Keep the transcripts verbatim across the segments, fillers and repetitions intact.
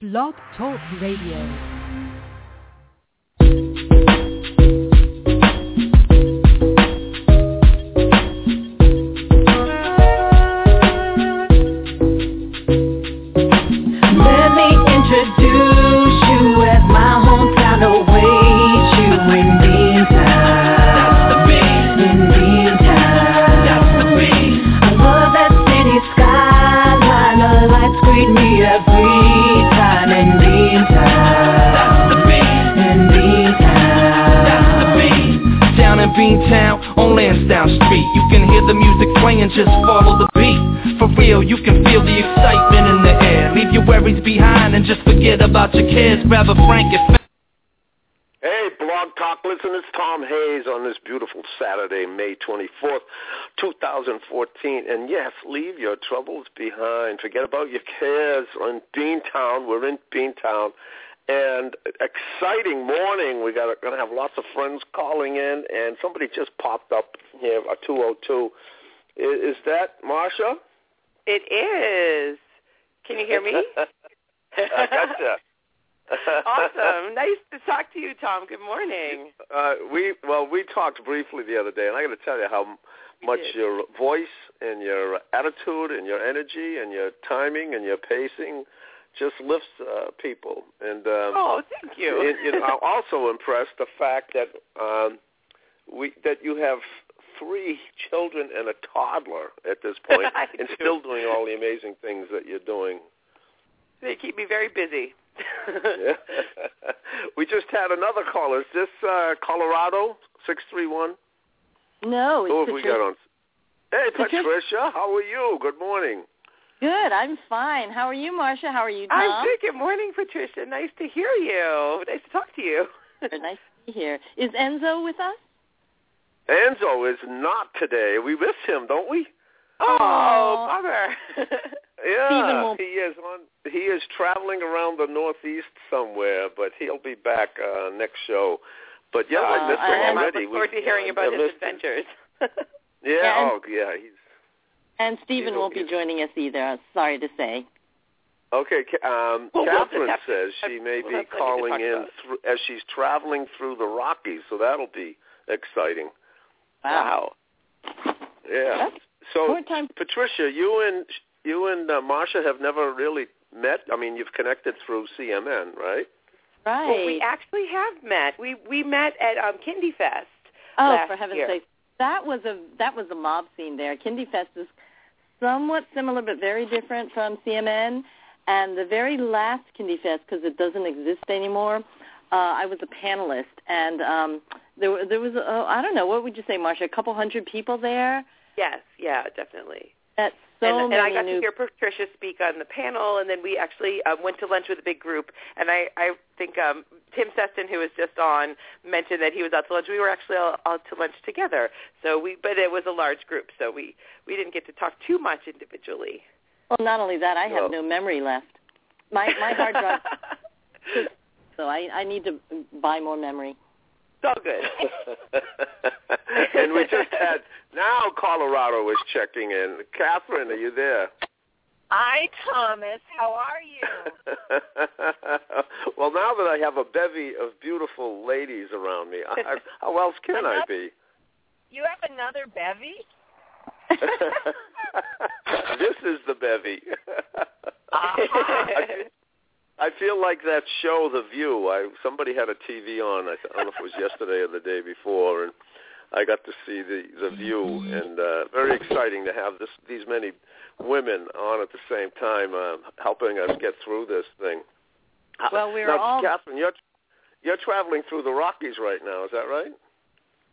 Blog Talk Radio. Beantown on Lansdowne Street, you can hear the music playing, just follow the beat. For real, you can feel the excitement in the air. Leave your worries behind and just forget about your kids. Rather frank and fa- Hey, Blog Talk listeners, Tom Hayes on this beautiful Saturday, May twenty-fourth, twenty fourteen. And yes, leave your troubles behind. Forget about your cares. We're in Beantown. We're in Beantown. And exciting morning. We're going to have lots of friends calling in, and somebody just popped up here, a two oh two. Is, is that Marsha? It is. Can you hear me? I gotcha. Awesome. Nice to talk to you, Tom. Good morning. Uh, we Well, we talked briefly the other day, and I got to tell you how much your voice and your attitude and your energy and your timing and your pacing just lifts uh, people. And um, oh, thank you. It, it, I'm also impressed the fact that um, we that you have three children and a toddler at this point, and do. still doing all the amazing things that you're doing. They keep me very busy. Yeah. We just had another caller. Is this uh, Colorado six three one? No. It's Who have we got on? Hey, Patricia. Patricia, how are you? Good morning. Good. I'm fine. How are you, Marsha? How are you, Tom? I'm good. Good morning, Patricia. Nice to hear you. Nice to talk to you. Nice to be here. Is Enzo with us? Enzo is not today. We miss him, don't we? Oh, bummer. Yeah, he is on. He is traveling around the Northeast somewhere, but he'll be back uh, next show. But yeah, uh, I missed him already. I look forward we, to hearing yeah, about I his adventures. yeah. yeah. Oh, yeah. He's. And Stephen won't be joining us either, I'm sorry to say. Okay, um, well, Catherine says she may be calling in th- as she's traveling through the Rockies, so that'll be exciting. Wow. wow. Yeah. That's so, Patricia, you and you and uh, Marsha have never really met. I mean, you've connected through C M N, right? Right. Well, we actually have met. We we met at um, Kindie Fest oh, last year. Oh, for heaven's sake. That was a that was a mob scene there. Kindie Fest is somewhat similar but very different from C M N. And the very last Kindie Fest, because it doesn't exist anymore, uh, I was a panelist. And um, there, there was, oh, I don't know, what would you say, Marsha, a couple hundred people there? Yes, yeah, definitely. That's so and, many And I got new... to hear Patricia speak on the panel, and then we actually um, went to lunch with a big group. And I, I think um, Tim Seston, who was just on, mentioned that he was out to lunch. We were actually all out to lunch together. So we, but it was a large group, so we, we didn't get to talk too much individually. Well, not only that, I have no, no memory left. My my hard drive. So I, I need to buy more memory. So good. And we just had, now Colorado is checking in. Catherine, are you there? Hi, Thomas. How are you? Well, now that I have a bevy of beautiful ladies around me, I, how else can another, I be? You have another bevy? This is the bevy. Uh-huh. I feel like that show, The View. I somebody had a T V on. I don't know if it was yesterday or the day before, and I got to see the the View, and uh, very exciting to have this these many women on at the same time, uh, helping us get through this thing. Well, we're now, all Catherine. You're you're traveling through the Rockies right now. Is that right?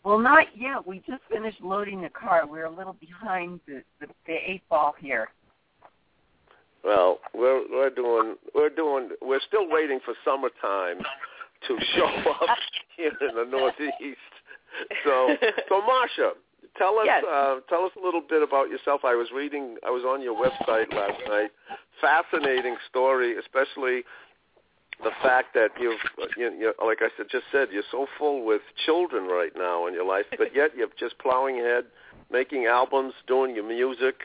Well, not yet. We just finished loading the car. We're a little behind the the, the eight ball here. Well, we're we're doing we're doing we're still waiting for summertime to show up here in the Northeast. So, so Marsha, tell us yes. uh, tell us a little bit about yourself. I was reading, I was on your website last night. Fascinating story, especially the fact that you've, you, you, like I said, just said, you're so full with children right now in your life, but yet you're just plowing ahead, making albums, doing your music,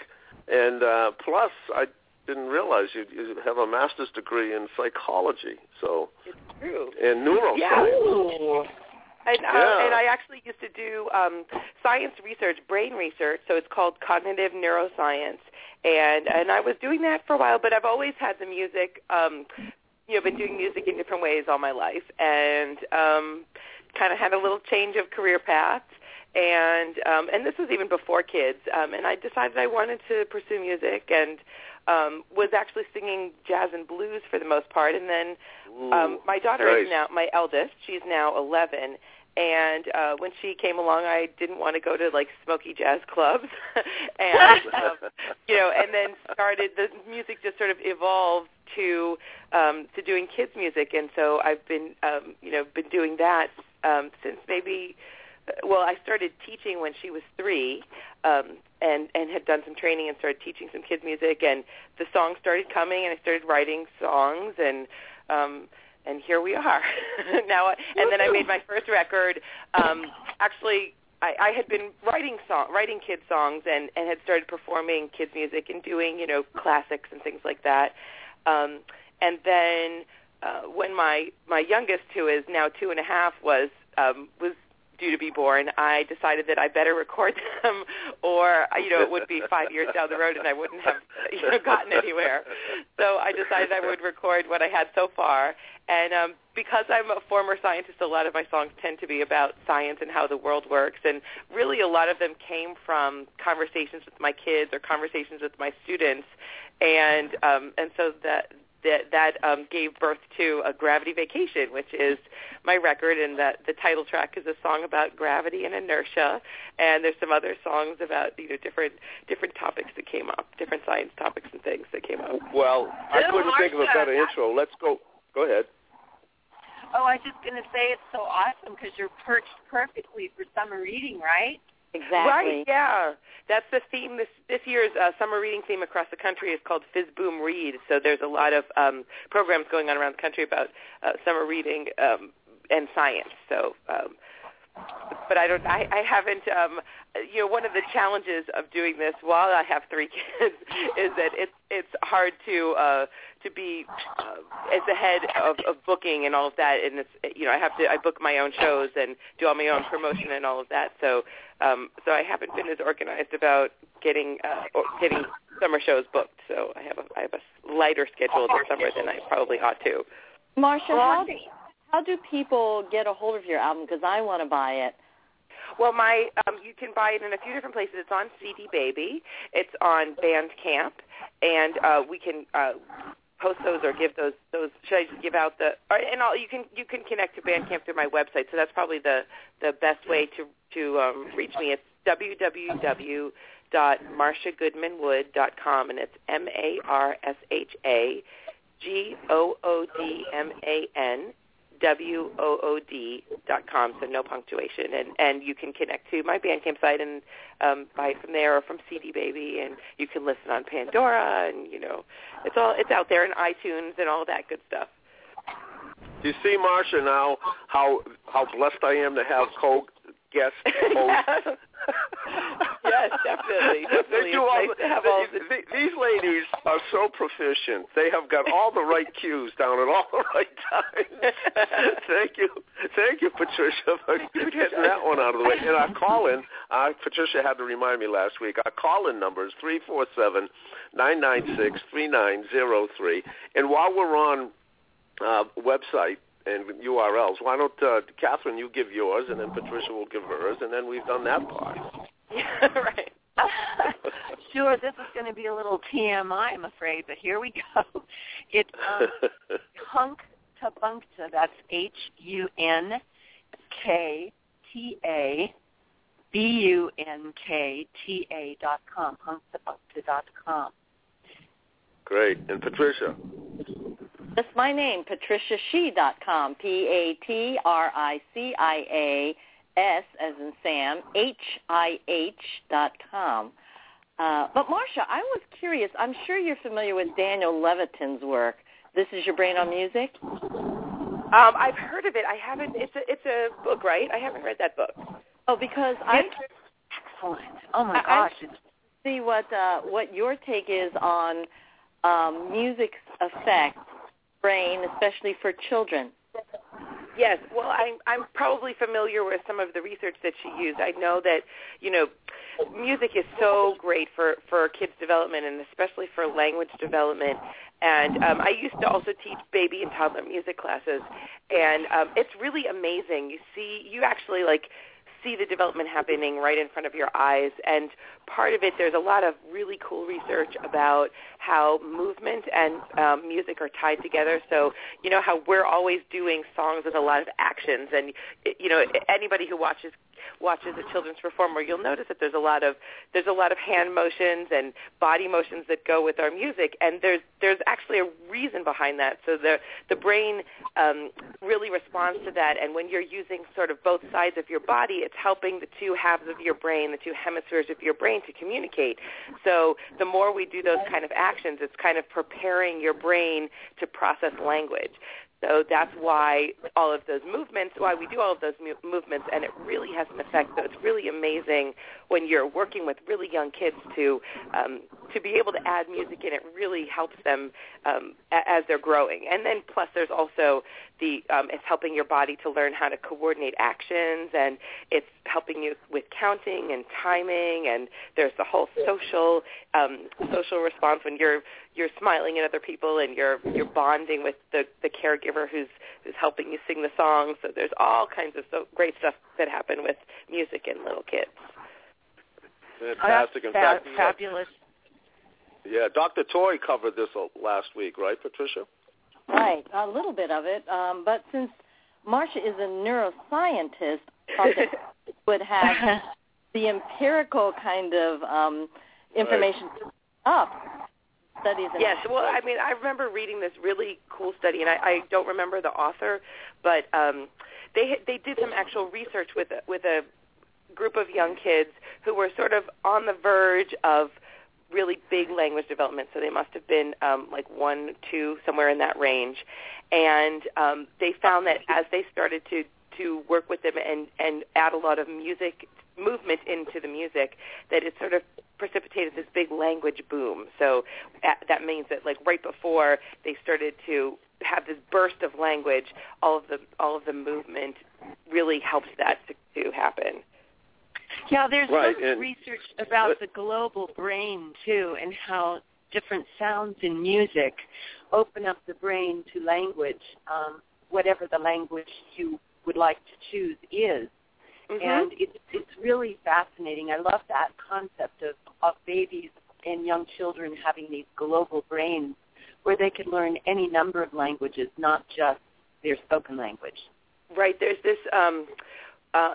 and uh, plus I. didn't realize you have a master's degree in psychology. So it's true. And neuroscience. Yeah. And, yeah. uh, and I actually used to do um, science research, brain research, so it's called cognitive neuroscience. And and I was doing that for a while, but I've always had the music, um, you know, been doing music in different ways all my life, and um, kind of had a little change of career path. And um, and this was even before kids. Um, and I decided I wanted to pursue music, and um, was actually singing jazz and blues for the most part. And then um, my daughter nice. is now my eldest. She's now eleven. And uh, when she came along, I didn't want to go to like smoky jazz clubs, and um, you know. And then started the music just sort of evolved to um, to doing kids music. And so I've been um, you know been doing that um, since maybe. Well, I started teaching when she was three, um, and, and had done some training and started teaching some kids music, and the songs started coming, and I started writing songs, and um, and here we are. now. And then I made my first record. Um, actually, I, I had been writing song, writing kids songs, and, and had started performing kids music and doing, you know, classics and things like that. Um, and then uh, when my, my youngest, who is now two and a half, was um, was due to be born, I decided that I better record them, or you know, it would be five years down the road, and I wouldn't have you know, gotten anywhere. So I decided I would record what I had so far, and um, because I'm a former scientist, a lot of my songs tend to be about science and how the world works, and really a lot of them came from conversations with my kids or conversations with my students, and um, and so that. that that um, gave birth to a Gravity Vacation, which is my record, and that the title track is a song about gravity and inertia, and there's some other songs about, you know, different different topics that came up, different science topics and things that came up. Well, I couldn't think of a better intro. Let's go. Go ahead. Oh, I was just going to say it's so awesome because you're perched perfectly for summer reading, right? Exactly. Right, yeah. That's the theme. This this year's uh, summer reading theme across the country is called Fizz Boom Read. So there's a lot of um, programs going on around the country about uh, summer reading um, and science. So, um, but I don't. I, I haven't. Um, you know, one of the challenges of doing this while I have three kids is that it's it's hard to uh, to be uh, as ahead of, of booking and all of that. And it's, you know, I have to. I book my own shows and do all my own promotion and all of that. So. Um, so I haven't been as organized about getting uh, or getting summer shows booked. So I have a I have a lighter schedule this summer than I probably ought to. Marsha, how do, how do people get a hold of your album? Because I want to buy it. Well, my um, you can buy it in a few different places. It's on C D Baby. It's on Bandcamp, and uh, we can. Uh, post those or give those, those should I just give out the, or, and all, you can you can connect to Bandcamp through my website, so that's probably the, the best way to, to um, reach me. It's w w w dot marsha goodman wood dot com, and it's M A R S H A G O O D M A N W O O D dot com, so no punctuation, and, and you can connect to my Bandcamp site and um, buy it from there or from C D Baby, and you can listen on Pandora, and you know, it's all it's out there in iTunes and all that good stuff. Do you see, Marsha, now how how blessed I am to have co-guests? Hosts? Yes, definitely. definitely. They do all, nice the, have all they, the, these ladies are so proficient. They have got all the right cues down at all the right times. Thank you. Thank you, Patricia, for getting that one out of the way. And our call-in, uh, Patricia had to remind me last week, our call-in number is three four seven, nine nine six, three nine zero three. And while we're on uh, website, and U R Ls. Why don't, uh, Catherine, you give yours, and then Patricia will give hers, and then we've done that part. Yeah, right. Sure, this is going to be a little T M I, I'm afraid, but here we go. It's um, Hunk-Ta-Bunk-Ta, that's H U N K T A, B U N K T A dot com, Hunk-Ta-Bunk-Ta dot com. Great. And Patricia? That's my name, patricia she dot com, P A T R I C I A S, as in Sam, H I H dot com. Uh, but, Marsha, I was curious. I'm sure you're familiar with Daniel Levitin's work. This Is Your Brain on Music? Um, I've heard of it. I haven't. It's a, it's a book, right? I haven't read that book. Oh, because I... Excellent. Oh, my gosh. I, I see what, uh, what your take is on... um, music affect brain, especially for children? Yes. Well, I'm, I'm probably familiar with some of the research that she used. I know that, you know, music is so great for, for kids' development and especially for language development. And um, I used to also teach baby and toddler music classes. And um, it's really amazing. You see, you actually, like, see the development happening right in front of your eyes. And part of it, there's a lot of really cool research about how movement and um, music are tied together. So, you know, how we're always doing songs with a lot of actions. And, you know, anybody who watches watches a children's performer, you'll notice that there's a lot of there's a lot of hand motions and body motions that go with our music, and there's there's actually a reason behind that. So the the brain um, really responds to that, and when you're using sort of both sides of your body, it's helping the two halves of your brain, the two hemispheres of your brain, to communicate. So the more we do those kind of actions, it's kind of preparing your brain to process language. So that's why all of those movements, why we do all of those movements, and it really has an effect. So it's really amazing when you're working with really young kids to um, to be able to add music in. It really helps them um, as they're growing. And then plus there's also the um, it's helping your body to learn how to coordinate actions, and it's helping you with counting and timing. And there's the whole social um, social response when you're you're smiling at other people and you're you're bonding with the, the caregiver who's who's helping you sing the song. So there's all kinds of so great stuff that happen with music and little kids. Fantastic. In fact, fabulous. Yeah, Doctor Toy covered this last week, right, Patricia? Right, a little bit of it. Um, but since Marsha is a neuroscientist, I thought that would have the empirical kind of um, information right up. Yes, well, I mean, I remember reading this really cool study, and I, I don't remember the author, but um, they they did some actual research with with a group of young kids who were sort of on the verge of really big language development. So they must have been um, like one, two, somewhere in that range, and um, they found that as they started to to work with them and and add a lot of music movement into the music, that it sort of precipitated this big language boom. So that means that, like, right before they started to have this burst of language, all of the all of the movement really helped that to, to happen. Yeah, there's right, lots of research about the global brain too, and how different sounds in music open up the brain to language, um, whatever the language you would like to choose is. Mm-hmm. And it's it's really fascinating. I love that concept of, of babies and young children having these global brains where they could learn any number of languages, not just their spoken language. Right. There's this, um, uh,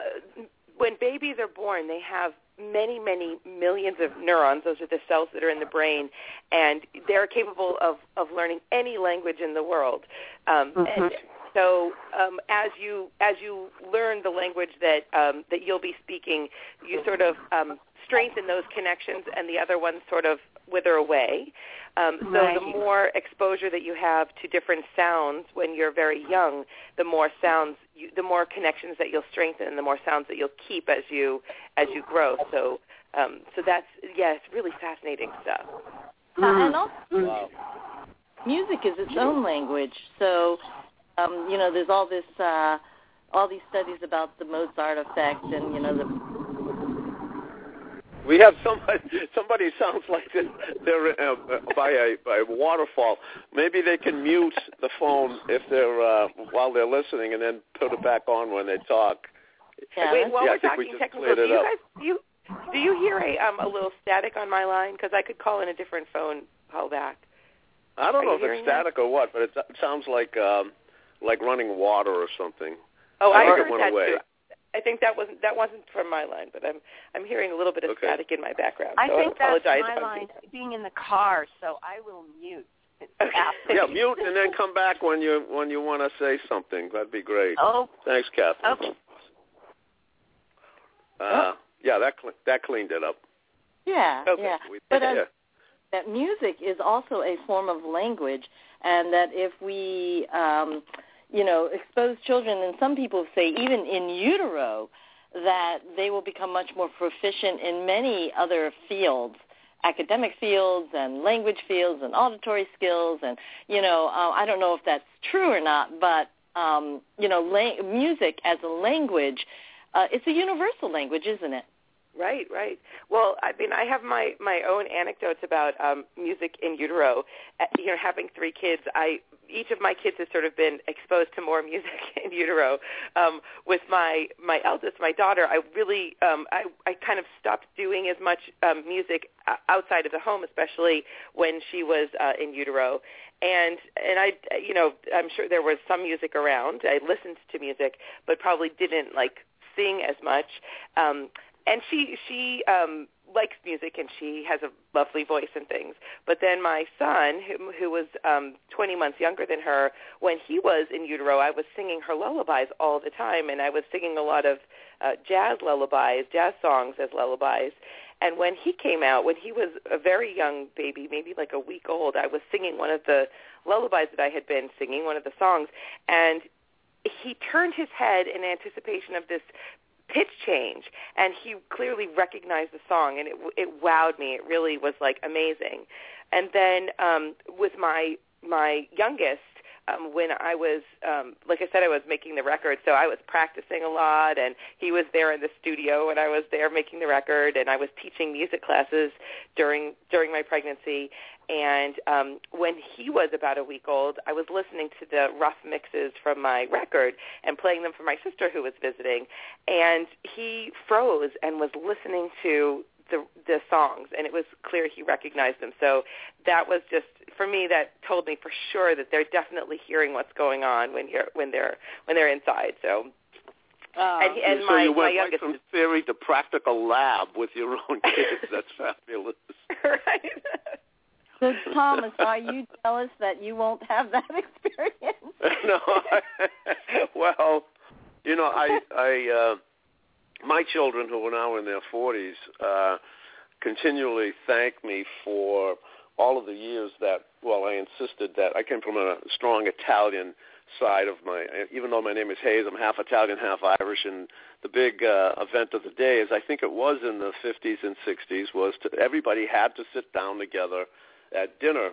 when babies are born, they have many, many millions of neurons. Those are the cells that are in the brain, and they're capable of, of learning any language in the world. Um, mm-hmm. and, So um, as you as you learn the language that um, that you'll be speaking, you sort of um, strengthen those connections, and the other ones sort of wither away. Um, so right. The more exposure that you have to different sounds when you're very young, the more sounds, you, the more connections that you'll strengthen, and the more sounds that you'll keep as you as you grow. So um, so that's yeah, it's really fascinating stuff. Uh, and also, wow. Music is its own language, so. Um, you know, there's all this, uh, all these studies about the Mozart effect, and you know the. We have somebody. Somebody sounds like they're uh, by a by a waterfall. Maybe they can mute the phone if they're uh, while they're listening, and then put it back on when they talk. Yeah. Wait, while yeah, we're talking we technical, do you guys do you, do you hear a um a little static on my line? Because I could call in a different phone call back. I don't Are know if it's static that? or what, but it sounds like. Um, Like running water or something. Oh, I, I heard it went that away. Too. I think that wasn't that wasn't from my line, but I'm I'm hearing a little bit of okay. static in my background. I so think I apologize that's my line that. Being in the car, so I will mute. Okay. Yeah, mute and then come back when you when you want to say something. That'd be great. Oh, thanks, Catherine. Okay. Uh, yeah, that cl- that cleaned it up. Yeah, okay. yeah. We, but yeah. As, that music is also a form of language, and that if we um, you know, expose children, and some people say even in utero, that they will become much more proficient in many other fields academic fields and language fields and auditory skills. And, you know, uh, I don't know if that's true or not, but, um, you know, la- music as a language, uh, it's a universal language, isn't it? Right, right. Well, I mean, I have my, my own anecdotes about um, music in utero. You know, having three kids, I each of my kids has sort of been exposed to more music in utero. Um, with my, my eldest, my daughter, I really, um, I, I kind of stopped doing as much um, music outside of the home, especially when she was uh, in utero. And and I, you know, I'm sure there was some music around. I listened to music, but probably didn't, like, sing as much. Um And she she um, likes music, and she has a lovely voice and things. But then my son, who, who was um, twenty months younger than her, when he was in utero, I was singing her lullabies all the time, and I was singing a lot of uh, jazz lullabies, jazz songs as lullabies. And when he came out, when he was a very young baby, maybe like a week old, I was singing one of the lullabies that I had been singing, one of the songs, and he turned his head in anticipation of this pitch change, and he clearly recognized the song, and it it wowed me. It really was, like, amazing. And then um, with my my youngest, um, when I was, um, like I said, I was making the record, so I was practicing a lot, and he was there in the studio, and I was there making the record, and I was teaching music classes during during my pregnancy. And um, when he was about a week old, I was listening to the rough mixes from my record and playing them for my sister who was visiting. And he froze and was listening to the, the songs, and it was clear he recognized them. So that was just, for me, that told me for sure that they're definitely hearing what's going on when you're when they're when they're inside. So. Uh, and, and so my, you went my right from theory to practical lab with your own kids. That's fabulous. Right. So, Thomas, are you jealous that you won't have that experience? No. I, well, you know, I, I uh, my children, who are now in their forties, uh, continually thank me for all of the years that, well, I insisted that I came from a strong Italian side of my, even though my name is Hayes, I'm half Italian, half Irish, and the big uh, event of the day is, I think it was in the fifties and sixties, was to, everybody had to sit down together at dinner.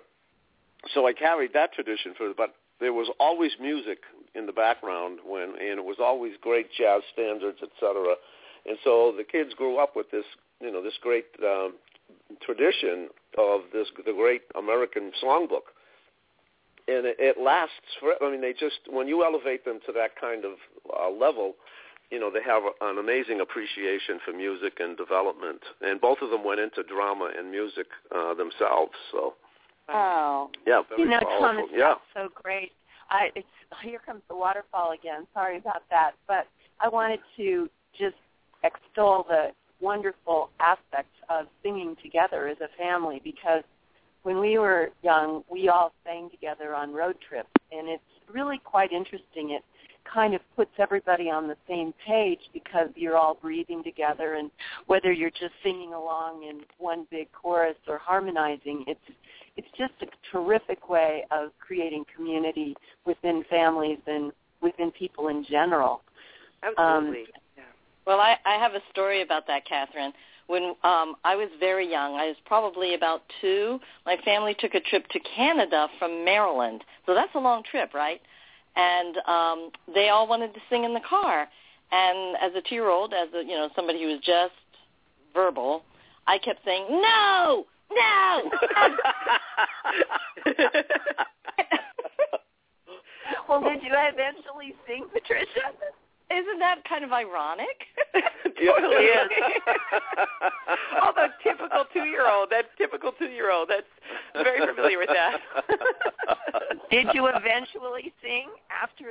So I carried that tradition for, but there was always music in the background when, and it was always great jazz standards, et cetera. And so the kids grew up with this, you know, this great um, tradition of this, the great American songbook. And it, it lasts forever. I mean, they just, when you elevate them to that kind of uh, level, you know, they have an amazing appreciation for music and development. And both of them went into drama and music uh, themselves. So, wow. Yeah, very you know, powerful. Thomas, yeah. That's so great. I, it's, here comes the waterfall again. Sorry about that. But I wanted to just extol the wonderful aspects of singing together as a family, because when we were young, we all sang together on road trips. And it's really quite interesting. It kind of puts everybody on the same page because you're all breathing together, and whether you're just singing along in one big chorus or harmonizing, it's it's just a terrific way of creating community within families and within people in general. Absolutely. Um, yeah. Well, I, I have a story about that, Catherine. When um, I was very young, I was probably about two, my family took a trip to Canada from Maryland. So that's a long trip, right? And um, they all wanted to sing in the car. And as a two-year-old, as a, you know, somebody who was just verbal, I kept saying, no, no. Well, did you eventually sing, Patricia? Isn't that kind of ironic? Totally is. Although typical two-year-old, that's typical two-year-old. That's I'm very familiar with that. Did you eventually sing after,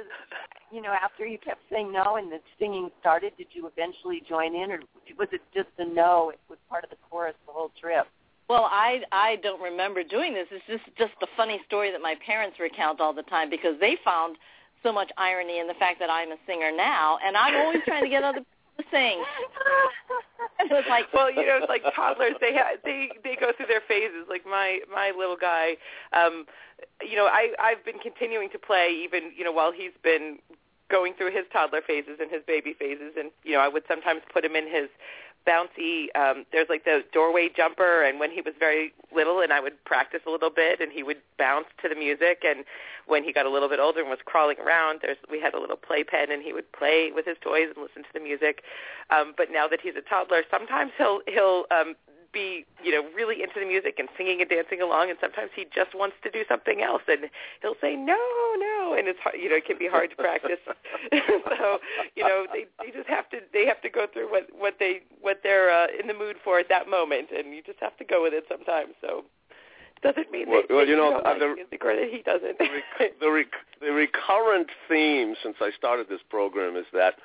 you know, after you kept saying no and the singing started? Did you eventually join in, or was it just a no? It was part of the chorus the whole trip. Well, I, I don't remember doing this. It's just just the funny story that my parents recount all the time, because they found so much irony in the fact that I'm a singer now, and I'm always trying to get other people to sing. It was like, well, you know, it's like toddlers, they ha- they they go through their phases. Like my my little guy, um, you know, I I've been continuing to play even, you know, while he's been going through his toddler phases and his baby phases, and you know, I would sometimes put him in his bouncy, um, there's like the doorway jumper, and when he was very little and I would practice a little bit and he would bounce to the music, and when he got a little bit older and was crawling around, there's we had a little play pen and he would play with his toys and listen to the music. Um, but now that he's a toddler, sometimes he'll he'll um, be, you know, really into the music and singing and dancing along, and sometimes he just wants to do something else, and he'll say no, no, and it's hard, you know, it can be hard to practice. So, you know, they they just have to they have to go through what what they what they're uh, in the mood for at that moment, and you just have to go with it sometimes. So, it doesn't mean well, they, well, they you know, don't uh, like the, music or that he doesn't. the, rec- the, rec- the recurrent theme since I started this program is that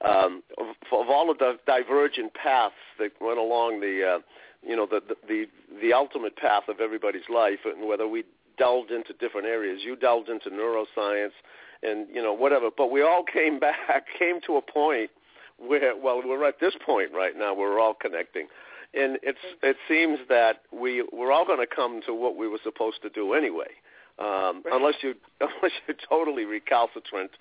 um, of, of all of the divergent paths that went along the uh, you know, the, the the the ultimate path of everybody's life, and whether we delved into different areas. You delved into neuroscience and, you know, whatever. But we all came back, came to a point where, well, we're at this point right now, we're all connecting. And it's it seems that we, we're all going to come to what we were supposed to do anyway, um, right. unless, you, unless you're totally recalcitrant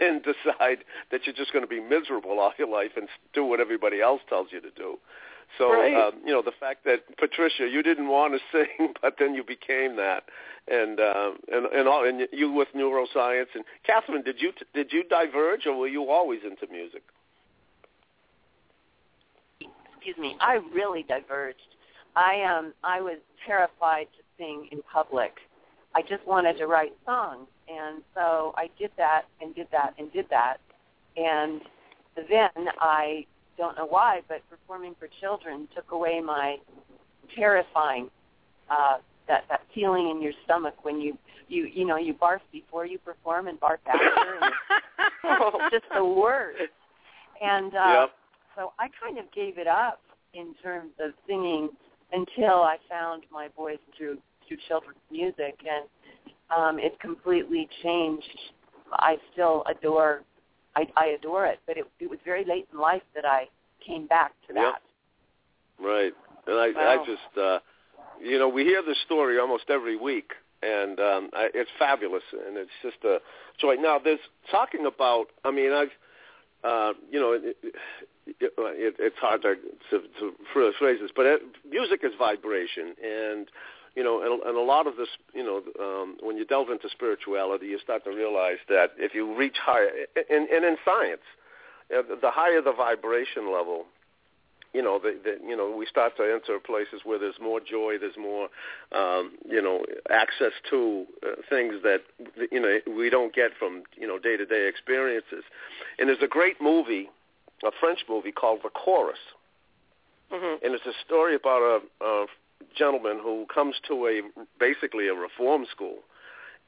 and decide that you're just going to be miserable all your life and do what everybody else tells you to do. So, right. um, you know, the fact that, Patricia, you didn't want to sing, but then you became that. And um, and and, all, and you with neuroscience. And Catherine, did you did you diverge, or were you always into music? Excuse me. I really diverged. I um I was terrified to sing in public. I just wanted to write songs. And so I did that and did that and did that. And then I... don't know why, but performing for children took away my terrifying, uh, that, that feeling in your stomach when you, you, you know, you barf before you perform and barf after. And it's just the worst. And uh, yep. so I kind of gave it up in terms of singing until I found my voice through, through children's music, and um, it completely changed. I still adore I, I adore it, but it, it was very late in life that I came back to that. Yep. Right. And I, wow. I just, uh, you know, we hear this story almost every week, and um, I, it's fabulous, and it's just a joy. Now, there's talking about, I mean, I've, uh, you know, it, it, it, it's hard to, to, to phrase this, but it, music is vibration, and, you know, and, and a lot of this, you know, um, when you delve into spirituality, you start to realize that if you reach higher, and, and in science, the higher the vibration level, you know, the, the, you know, we start to enter places where there's more joy, there's more, um, you know, access to uh, things that, you know, we don't get from, you know, day-to-day experiences. And there's a great movie, a French movie called The Chorus, mm-hmm. and it's a story about a, a gentleman who comes to a basically a reform school,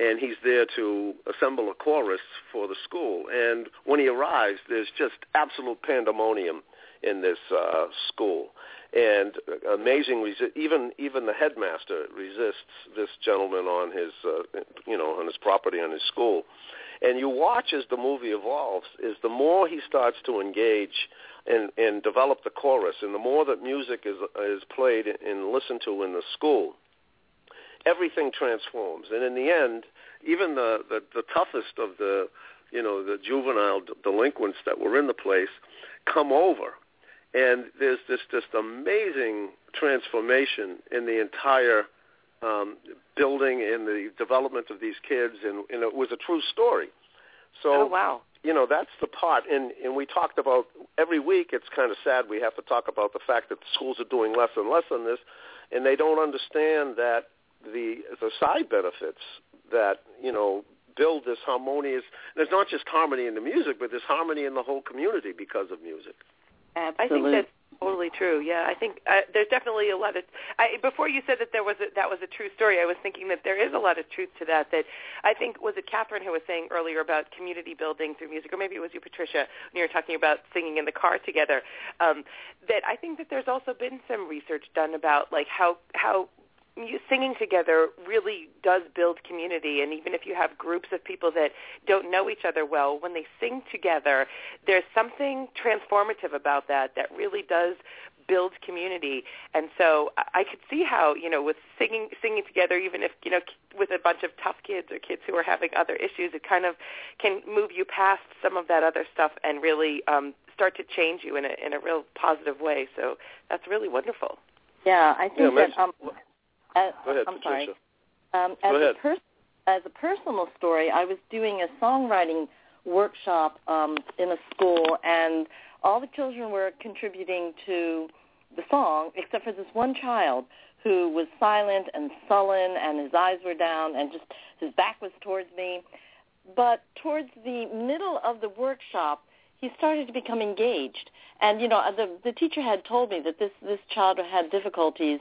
and he's there to assemble a chorus for the school. And when he arrives, there's just absolute pandemonium in this uh, school. And amazingly, even even the headmaster resists this gentleman on his uh, you know on his property, on his school. And you watch as the movie evolves, is the more he starts to engage and, and develop the chorus, and the more that music is is played and listened to in the school, everything transforms. And in the end, even the, the, the toughest of the, you know, the juvenile delinquents that were in the place come over. And there's this just amazing transformation in the entire Um, building and the development of these kids, and, and it was a true story. So, oh, wow. you know, that's the part. And, and we talked about every week, it's kind of sad we have to talk about the fact that the schools are doing less and less on this, and they don't understand that the the side benefits that, you know, build this harmonious, there's not just harmony in the music, but there's harmony in the whole community because of music. Absolutely. I think that's totally true. Yeah, I think uh, there's definitely a lot of. I, before you said that there was a, that was a true story, I was thinking that there is a lot of truth to that. That I think was it Catherine who was saying earlier about community building through music, or maybe it was you, Patricia, when you were talking about singing in the car together. Um, that I think that there's also been some research done about like how how. singing together really does build community, and even if you have groups of people that don't know each other well, when they sing together, there's something transformative about that that really does build community. And so I could see how, you know, with singing singing together, even if, you know, with a bunch of tough kids or kids who are having other issues, it kind of can move you past some of that other stuff and really um, start to change you in a in a real positive way. So that's really wonderful. Yeah, I think yeah, that. Um, as, Go ahead, I'm Patricia. sorry. Um, as Go ahead. A pers- as a personal story, I was doing a songwriting workshop um, in a school, and all the children were contributing to the song, except for this one child who was silent and sullen, and his eyes were down, and just his back was towards me. But towards the middle of the workshop, he started to become engaged. And, you know, the the teacher had told me that this, this child had difficulties,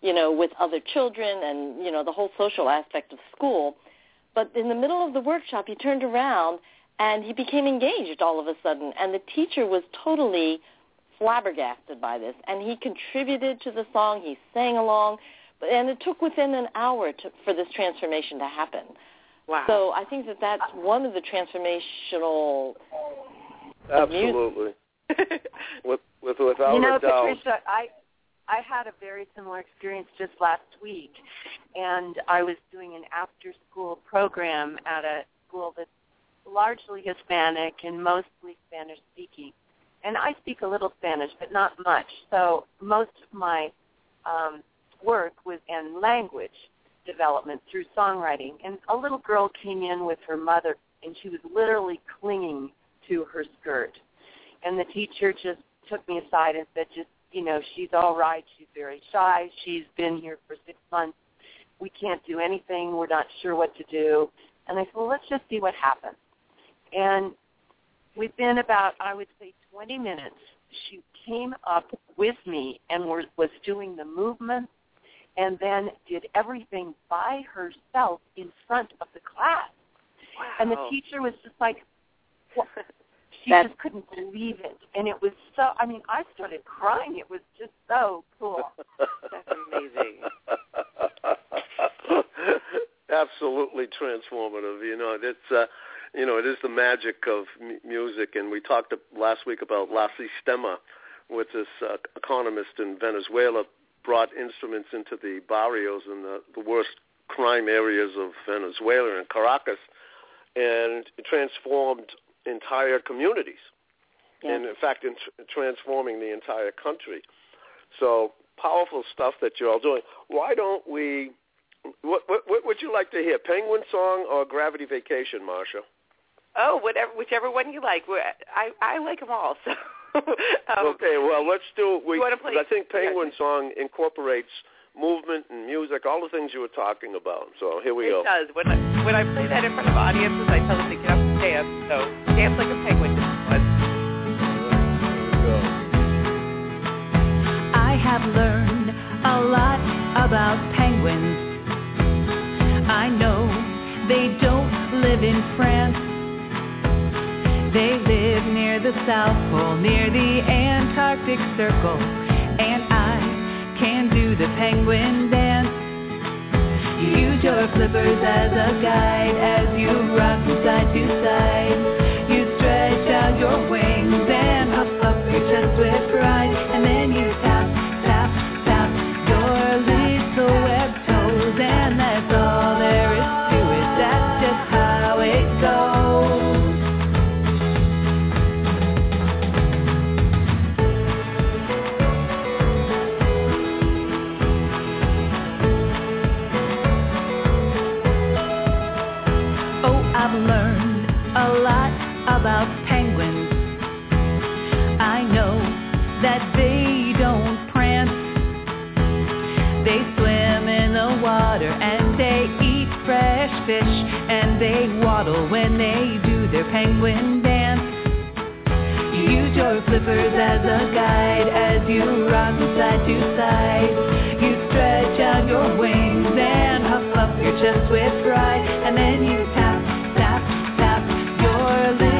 you know, with other children and, you know, the whole social aspect of school. But in the middle of the workshop, he turned around, and he became engaged all of a sudden. And the teacher was totally flabbergasted by this. And he contributed to the song. He sang along. And it took within an hour to, for this transformation to happen. Wow. So I think that that's one of the transformational... Absolutely. with, with, without you know, a doubt. Patricia, I, I had a very similar experience just last week. And I was doing an after-school program at a school that's largely Hispanic and mostly Spanish-speaking. And I speak a little Spanish, but not much. So most of my um, work was in language development through songwriting. And a little girl came in with her mother, and she was literally clinging to her skirt. And the teacher just took me aside and said, just, you know, she's all right. She's very shy. She's been here for six months. We can't do anything. We're not sure what to do. And I said, well, let's just see what happens. And within about, I would say, twenty minutes, she came up with me and were, was doing the movement and then did everything by herself in front of the class. Wow. And the teacher was just like, what? She That's... just couldn't believe it. And it was so, I mean, I started crying. It was just so cool. That's amazing. Absolutely transformative. You know, it's... Uh, You know, it is the magic of m- music, and we talked last week about La Sistema, which this uh, economist in Venezuela brought instruments into the barrios and the, the worst crime areas of Venezuela and Caracas, and it transformed entire communities, yeah. and in fact, in tr- transforming the entire country. So powerful stuff that you're all doing. Why don't we? What, what, what would you like to hear? Penguin Song or Gravity Vacation, Marsha? Oh, whatever, whichever one you like. I I like them all. So. um, okay, well, let's do. We, play, I think Penguin yeah. Song incorporates movement and music, all the things you were talking about. So here we it go. It does. When I, when I play that in front of audiences, I tell them to get up and dance. So dance like a penguin. But... I have learned a lot about penguins. I know they don't live in France. They live near the South Pole, near the Antarctic Circle, and I can do the penguin dance. Use your flippers as a guide as you rock from side to side. You stretch out your wings and puff up your chest with pride, and then you tap, tap, tap your little web toes, and that's all there is to it. That's just how it goes. About penguins, I know that they don't prance. They swim in the water and they eat fresh fish, and they waddle when they do their penguin dance. Use your flippers as a guide as you rock from side to side. You stretch out your wings and huff up your chest with pride, and then you tap, tap, tap your lips.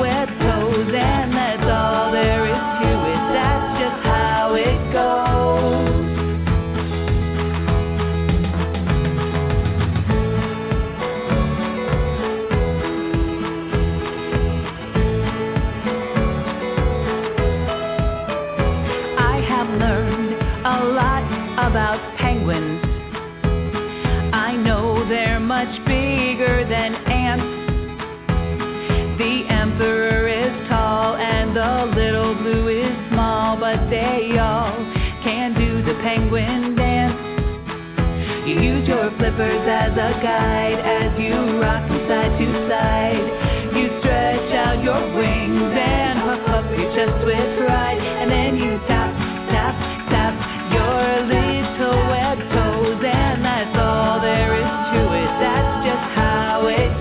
Web toes, and that's all there is to it. That's just how it goes. I have learned a lot about penguins. I know they're much bigger penguin dance. You use your flippers as a guide as you rock side to side. You stretch out your wings and huff, huff your chest with pride. And then you tap, tap, tap your little web toes. And that's all there is to it. That's just how it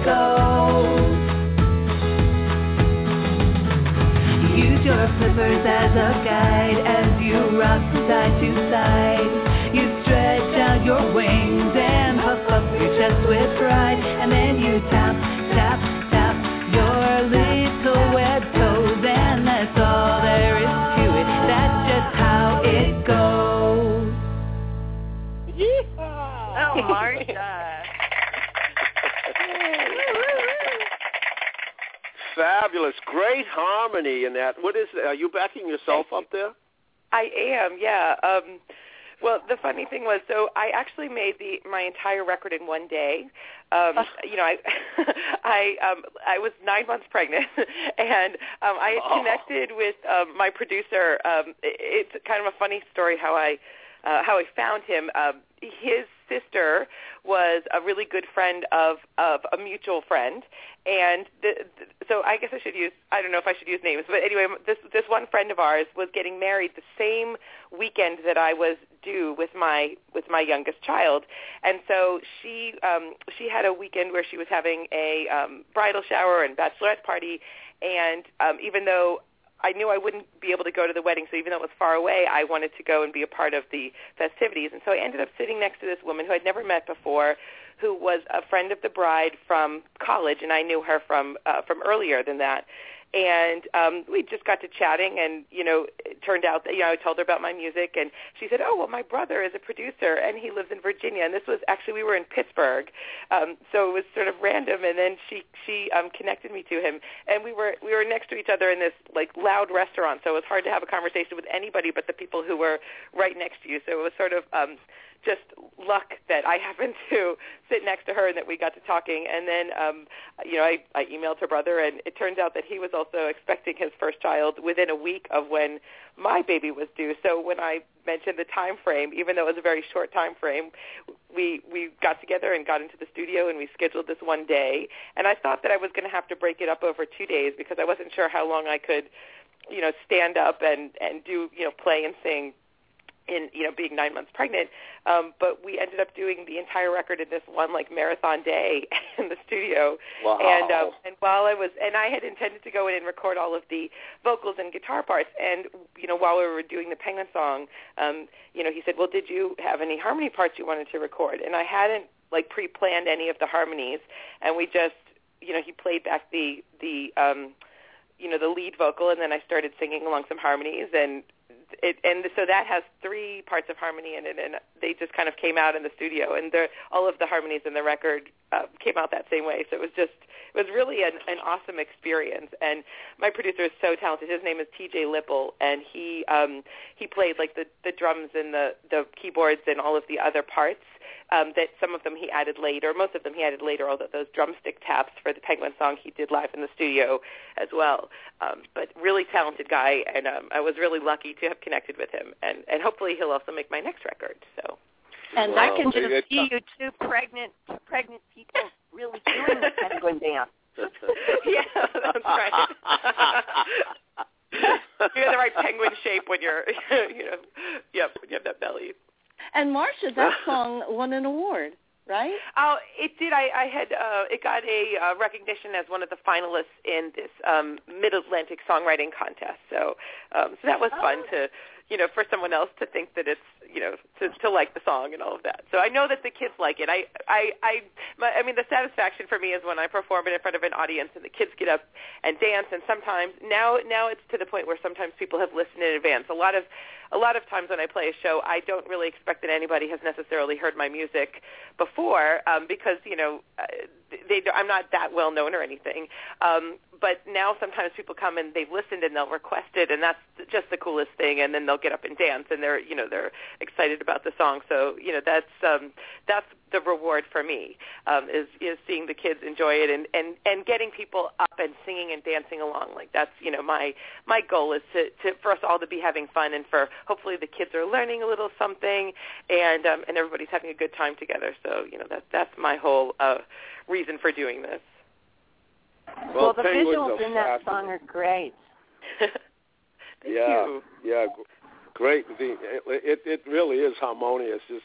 goes. Use your flippers as a guide as you rock side to side. You stretch out your wings and huff, huff your chest with pride. And then you tap, tap, tap your little web toes. And that's all there is to it. That's just how it goes. Yeehaw! Oh, Marsha. Fabulous. Great harmony in that. What is that? Are you backing yourself up there? I am, yeah. Um, well, the funny thing was, so I actually made the my entire record in one day. Um, you know, I I, um, I was nine months pregnant, and um, I had connected oh. with um, my producer. Um, it, it's kind of a funny story how I uh, how I found him. Um, his sister was a really good friend of, of a mutual friend, and the, the, so I guess I should use, I don't know if I should use names, but anyway, this this one friend of ours was getting married the same weekend that I was due with my with my youngest child, and so she um, she had a weekend where she was having a um, bridal shower and bachelorette party, and um, even though I knew I wouldn't be able to go to the wedding, so even though it was far away, I wanted to go and be a part of the festivities. And so I ended up sitting next to this woman who I'd never met before, who was a friend of the bride from college, and I knew her from uh, from earlier than that. And um, we just got to chatting, and, you know, it turned out that, you know, I told her about my music, and she said, oh, well, my brother is a producer, and he lives in Virginia. And this was actually, we were in Pittsburgh, um, so it was sort of random, and then she, she um, connected me to him. And we were we were next to each other in this, like, loud restaurant, so it was hard to have a conversation with anybody but the people who were right next to you. So it was sort of um, just luck that I happened to sit next to her and that we got to talking. And then, um, you know, I, I emailed her brother, and it turns out that he was also expecting his first child within a week of when my baby was due. So when I mentioned the time frame, even though it was a very short time frame, we we got together and got into the studio, and we scheduled this one day. And I thought that I was going to have to break it up over two days because I wasn't sure how long I could, you know, stand up and, and do, you know, play and sing in, you know, being nine months pregnant, um, but we ended up doing the entire record in this one, like, marathon day in the studio. Wow. And um, and while I was, and I had intended to go in and record all of the vocals and guitar parts, and, you know, while we were doing the Penguin Song, um, you know, he said, well, did you have any harmony parts you wanted to record? And I hadn't, like, pre-planned any of the harmonies, and we just, you know, he played back the, the um, you know, the lead vocal, and then I started singing along some harmonies, and It, and so that has three parts of harmony in it, and they just kind of came out in the studio, and all of the harmonies in the record uh, came out that same way. So it was just, it was really an, an awesome experience. And my producer is so talented. His name is T J Lipple, and he um, he played, like, the, the drums and the, the keyboards and all of the other parts. Um, that some of them he added later, most of them he added later, although those drumstick taps for the Penguin Song he did live in the studio as well. Um, but really talented guy, and um, I was really lucky to have connected with him. And, and hopefully he'll also make my next record. So, And wow. I can just see you two pregnant pregnant people really doing the penguin dance. Yeah, that's right. You have the right penguin shape when you're, you know, yep, when you have that belly. And Marsha, that song won an award, right? Oh, it did. I, I had uh, it got a uh, recognition as one of the finalists in this um, Mid-Atlantic Songwriting Contest. So, um, so that was oh. fun to, you know, for someone else to think that it's, you know, to, to like the song and all of that. So I know that the kids like it. I, I, I, my, I mean, the satisfaction for me is when I perform it in front of an audience and the kids get up and dance. And sometimes now, now it's to the point where sometimes people have listened in advance. A lot of A lot of times when I play a show, I don't really expect that anybody has necessarily heard my music before um, because, you know, they, I'm not that well known or anything. Um, but now sometimes people come and they've listened and they'll request it, and that's just the coolest thing. And then they'll get up and dance, and they're, you know, they're excited about the song. So, you know, that's um, that's the reward for me, um, is, is seeing the kids enjoy it and, and, and getting people up and singing and dancing along. Like, that's, you know, my my goal is to, to for us all to be having fun, and for hopefully the kids are learning a little something, and um, and everybody's having a good time together. So, you know, that, that's my whole uh, reason for doing this. Well, well the visuals in that song are great. Thank yeah, you. Yeah, great. The, it it really is harmonious. Just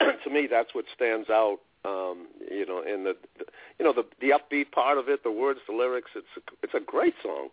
uh, to me, that's what stands out. Um, you know, in the, the you know the the upbeat part of it, the words, the lyrics. It's a, it's a great song.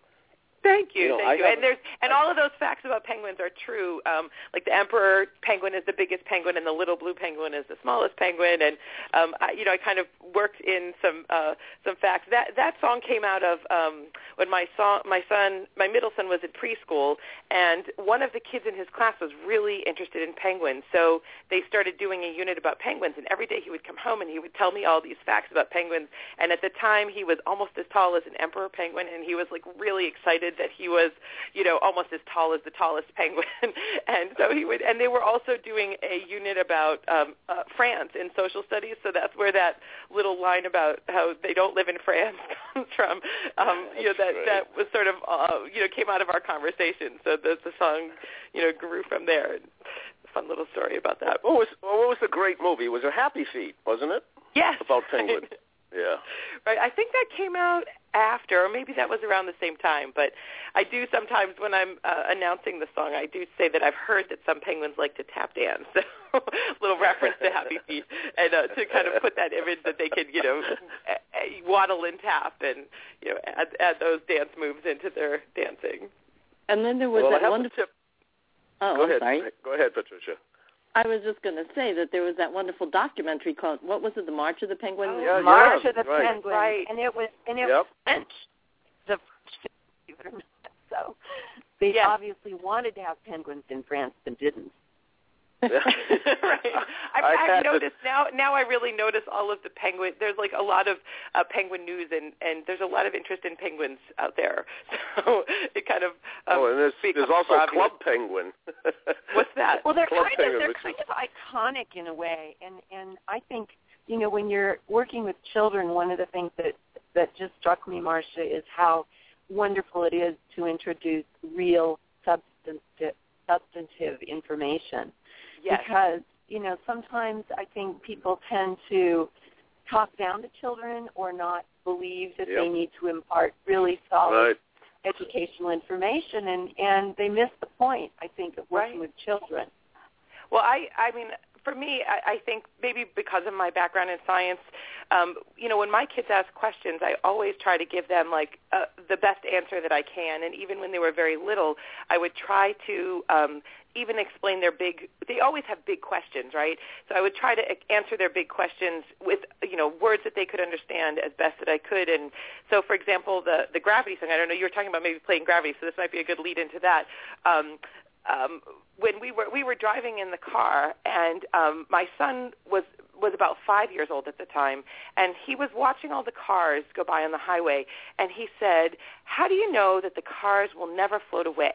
Thank you, you know, thank you. And there's and all of those facts about penguins are true. Um, like the emperor penguin is the biggest penguin, and the little blue penguin is the smallest penguin. And um, I, you know, I kind of worked in some uh, some facts. That that song came out of um, when my son, my son, my middle son was in preschool, and one of the kids in his class was really interested in penguins. So they started doing a unit about penguins, and every day he would come home and he would tell me all these facts about penguins. And at the time, he was almost as tall as an emperor penguin, and he was like really excited that he was, you know, almost as tall as the tallest penguin. And so he would, and they were also doing a unit about um, uh, France in social studies, so that's where that little line about how they don't live in France comes from. Um, you know, that, that was sort of, uh, you know, came out of our conversation, so the, the song, you know, grew from there. Fun little story about that. What was, what was the great movie? It was a Happy Feet, wasn't it? Yes. About penguins. Yeah. Right. I think that came out after, or maybe that was around the same time, but I do sometimes when I'm uh, announcing the song, I do say that I've heard that some penguins like to tap dance, so little reference to Happy Feet, and uh, to kind of put that image that they could, you know, waddle and tap and, you know, add, add those dance moves into their dancing. And then there was well, that wonderful... Oh, Go I'm ahead. sorry. Go ahead, Patricia. I was just going to say that there was that wonderful documentary called, what was it, The March of the Penguins? Oh, yeah, March yeah, of the right. Penguins, right. And it was, and it yep. was the French. So they yes. obviously wanted to have penguins in France but didn't. Yeah. Right. I've, I've, I've noticed to... now, now I really notice all of the penguin, there's like a lot of uh, penguin news, and, and there's a lot of interest in penguins out there. So it kind of... Um, oh, and there's, there's also obvious. Club Penguin. What's that? Well, they're Club kind, penguin, of, they're kind is... of iconic in a way. And, and I think, you know, when you're working with children, one of the things that, that just struck me, Marsha, is how wonderful it is to introduce real substantive, substantive information. Yes. Because, you know, sometimes I think people tend to talk down to children or not believe that yep. they need to impart really solid right. educational information, and, and they miss the point, I think, of working right. with children. Well, I, I mean... For me, I, I think maybe because of my background in science, um, you know, when my kids ask questions, I always try to give them, like, uh, the best answer that I can. And even when they were very little, I would try to um, even explain their big – they always have big questions, right? So I would try to answer their big questions with, you know, words that they could understand as best that I could. And so, for example, the, the Gravity song, I don't know, you were talking about maybe playing Gravity, so this might be a good lead into that. Um Um, when we were we were driving in the car, and um, my son was was about five years old at the time, and he was watching all the cars go by on the highway, and he said, "How do you know that the cars will never float away?"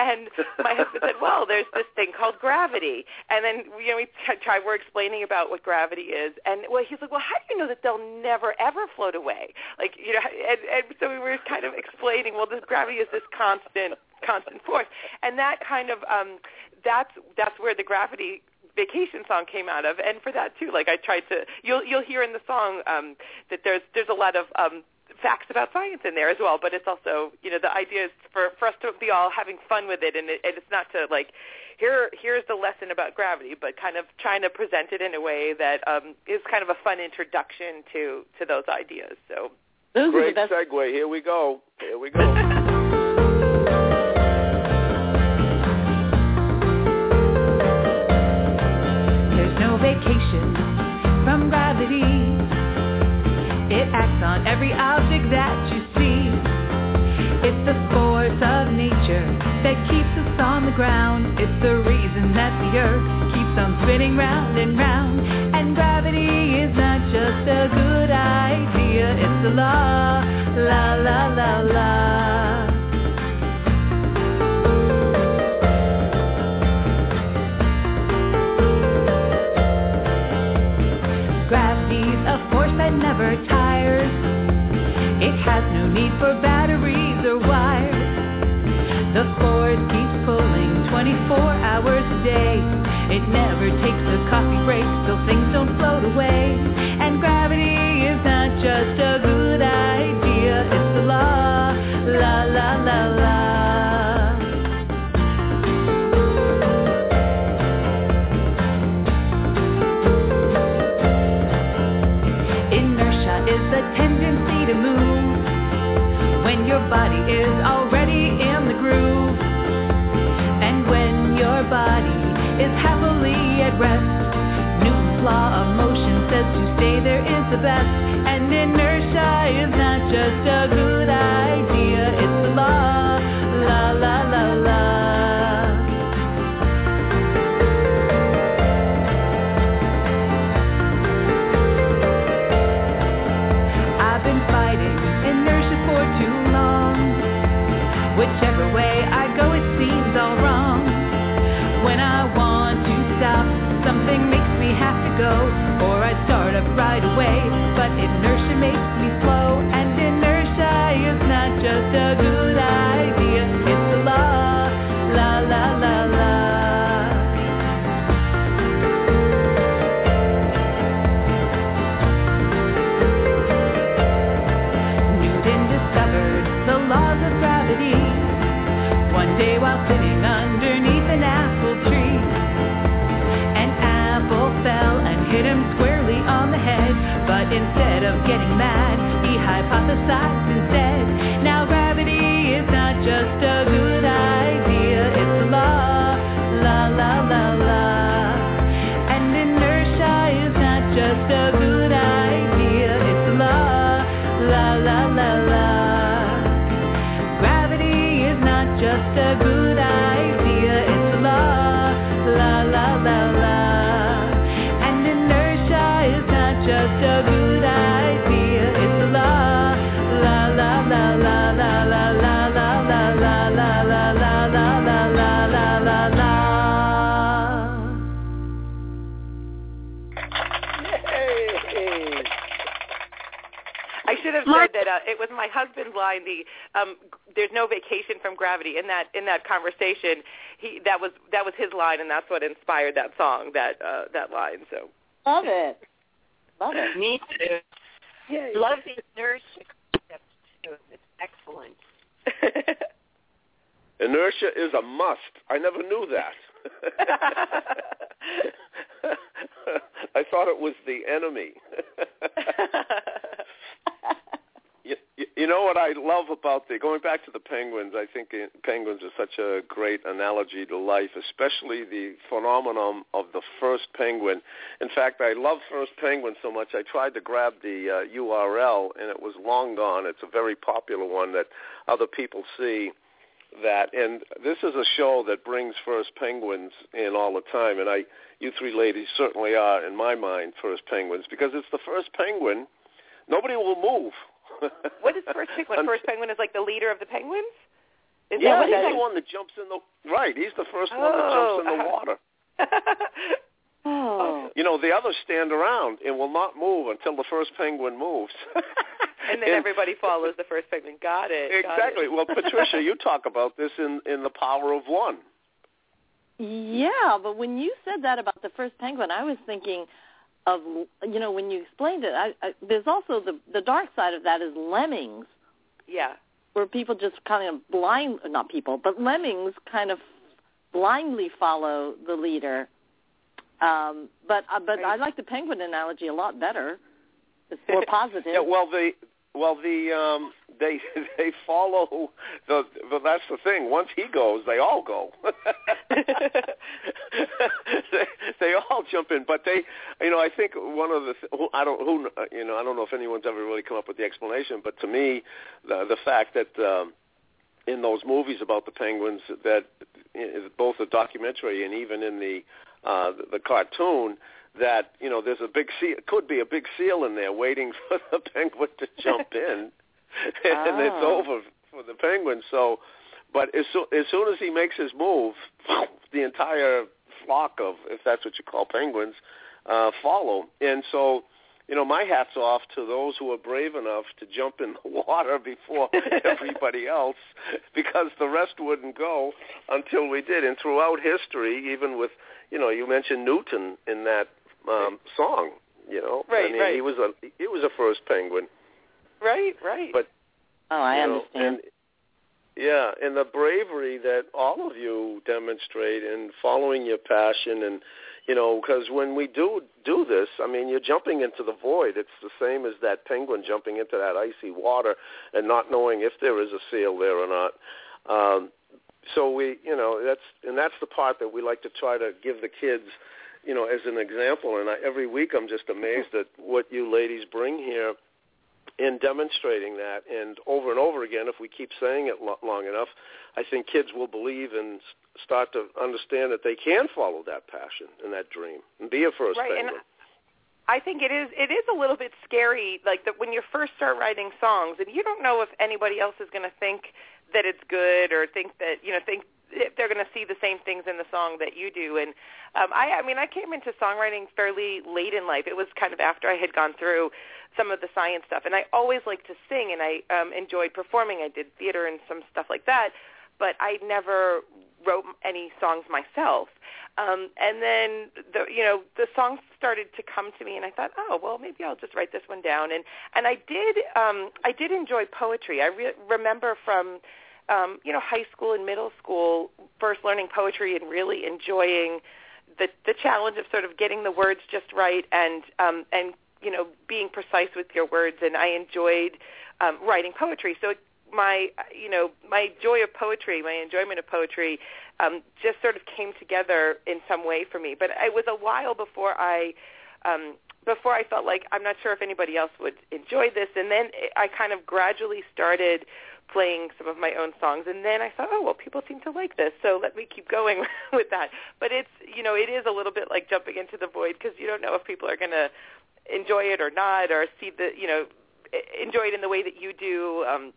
And my husband said, "Well, there's this thing called gravity." And then, you know, we try we're explaining about what gravity is, and well, he's like, "Well, how do you know that they'll never ever float away?" Like, you know, and, and so we were kind of explaining, well, this gravity is this constant. constant force. And that kind of, um, that's that's where the Gravity Vacation song came out of. And for that, too, like I tried to, you'll you'll hear in the song um, that there's there's a lot of um, facts about science in there as well, but it's also, you know, the idea is for, for us to be all having fun with it, and, it, and it's not to, like, here here's the lesson about gravity, but kind of trying to present it in a way that um, is kind of a fun introduction to, to those ideas. So those Great are the best. segue. Here we go. Here we go. Vacation from gravity. It acts on every object that you see. It's the force of nature that keeps us on the ground. It's the reason that the earth keeps on spinning round and round. And gravity is not just a good idea, it's a law. La la la la. need for batteries or wires. The Ford keeps pulling twenty-four hours a day. It never takes a coffee break, so things don't float away. And gravity is not just a good idea, it's the law, la la la la. To move when your body is already in the groove, and when your body is happily at rest. Newton's law of motion says to stay there is the best, and inertia is not just a good idea, it's the law, la la la la. Whichever way I go, it seems all wrong. When I want to stop, something makes me have to go, or I start up right away, but inertia makes me slow, and inertia is not just a good idea, it's the law, la la la la. Newton discovered the laws of gravity one day while sitting underneath an apple tree. An apple fell and hit him squarely on the head, but instead of getting mad, he hypothesized instead. Now gravity is not just a good idea, it's a law, la la la la. And inertia is not just a good idea, it's a law, la la la la. Just a good idea, it's a law, la la la la. And inertia is not just a good idea, it's a law, la la la la la la la la la la la la la la la la la. I should have said that uh, it was my husband blind. The um, there's no vacation from gravity in that in that conversation. He that was that was his line, and that's what inspired that song, that uh, that line. So love it, love it. Me too. Yeah, yeah. Love the inertia concept too. It's excellent. Inertia is a must. I never knew that. I thought it was the enemy. You, you know what I love about the, going back to the penguins, I think penguins are such a great analogy to life, especially the phenomenon of the first penguin. In fact, I love First Penguin so much, I tried to grab the uh, U R L, and it was long gone. It's a very popular one that other people see. That and this is a show that brings First Penguins in all the time, and I, you three ladies certainly are, in my mind, First Penguins, because it's the first penguin. Nobody will move. What is First Penguin? First Penguin is like the leader of the penguins? Is yeah, that he's that the is? one that jumps in the... Right, he's the first oh. one that jumps in the water. oh. You know, the others stand around and will not move until the first penguin moves. And then and, everybody follows the first penguin. Got it. Exactly. Got it. Well, Patricia, you talk about this in, in The Power of One. Yeah, but when you said that about the first penguin, I was thinking... Of you know when you explained it, I, I, there's also the the dark side of that is lemmings, yeah, where people just kind of blind, not people, but lemmings kind of blindly follow the leader. Um, but uh, but right. I like the penguin analogy a lot better. It's more positive. yeah, well the well the um, they they follow the well, that's the thing. Once he goes, they all go. they, they all jump in, but they, you know, I think one of the, th- I don't, who, you know, I don't know if anyone's ever really come up with the explanation, but to me, the, the fact that um, in those movies about the penguins, that in, both the documentary and even in the uh, the, the cartoon, that you know, there's a big seal, could be a big seal in there waiting for the penguin to jump in, oh. and it's over for the penguin. So, but as, so, as soon as he makes his move, the entire flock of, if that's what you call penguins, uh, follow. And so you know, my hat's off to those who are brave enough to jump in the water before everybody else, because the rest wouldn't go until we did. And throughout history, even with, you know, you mentioned Newton in that um, song, you know. Right, I mean, right. He was, a, he was a first penguin. Right, right. But, oh, I understand. Know, and, yeah, and the bravery that all of you demonstrate in following your passion and, you know, because when we do do this, I mean, you're jumping into the void. It's the same as that penguin jumping into that icy water and not knowing if there is a seal there or not. Um, so we, you know, that's and that's the part that we like to try to give the kids, you know, as an example. And I, every week I'm just amazed at what you ladies bring here in demonstrating that. And over and over again, if we keep saying it lo- long enough, I think kids will believe and start to understand that they can follow that passion and that dream and be a first right, penguin. And I think it is it is a little bit scary, like that when you first start writing songs and you don't know if anybody else is going to think that it's good or think that, you know, think if they're going to see the same things in the song that you do. And um, I, I mean, I came into songwriting fairly late in life. It was kind of after I had gone through some of the science stuff. And I always liked to sing, and I um, enjoyed performing. I did theater and some stuff like that, but I never wrote any songs myself. Um, and then, the, you know, the songs started to come to me, and I thought, oh, well, maybe I'll just write this one down. And, and I did um, I did enjoy poetry. I re- remember from... Um, you know, high school and middle school, first learning poetry and really enjoying the the challenge of sort of getting the words just right and, um, and you know, being precise with your words. And I enjoyed um, writing poetry. So my, you know, my joy of poetry, my enjoyment of poetry um, just sort of came together in some way for me. But it was a while before I... Um, before I felt like I'm not sure if anybody else would enjoy this. And then I kind of gradually started playing some of my own songs. And then I thought, oh, well, people seem to like this, so let me keep going with that. But it's, you know, it is a little bit like jumping into the void, because you don't know if people are going to enjoy it or not, or see the, you know, enjoy it in the way that you do. Um,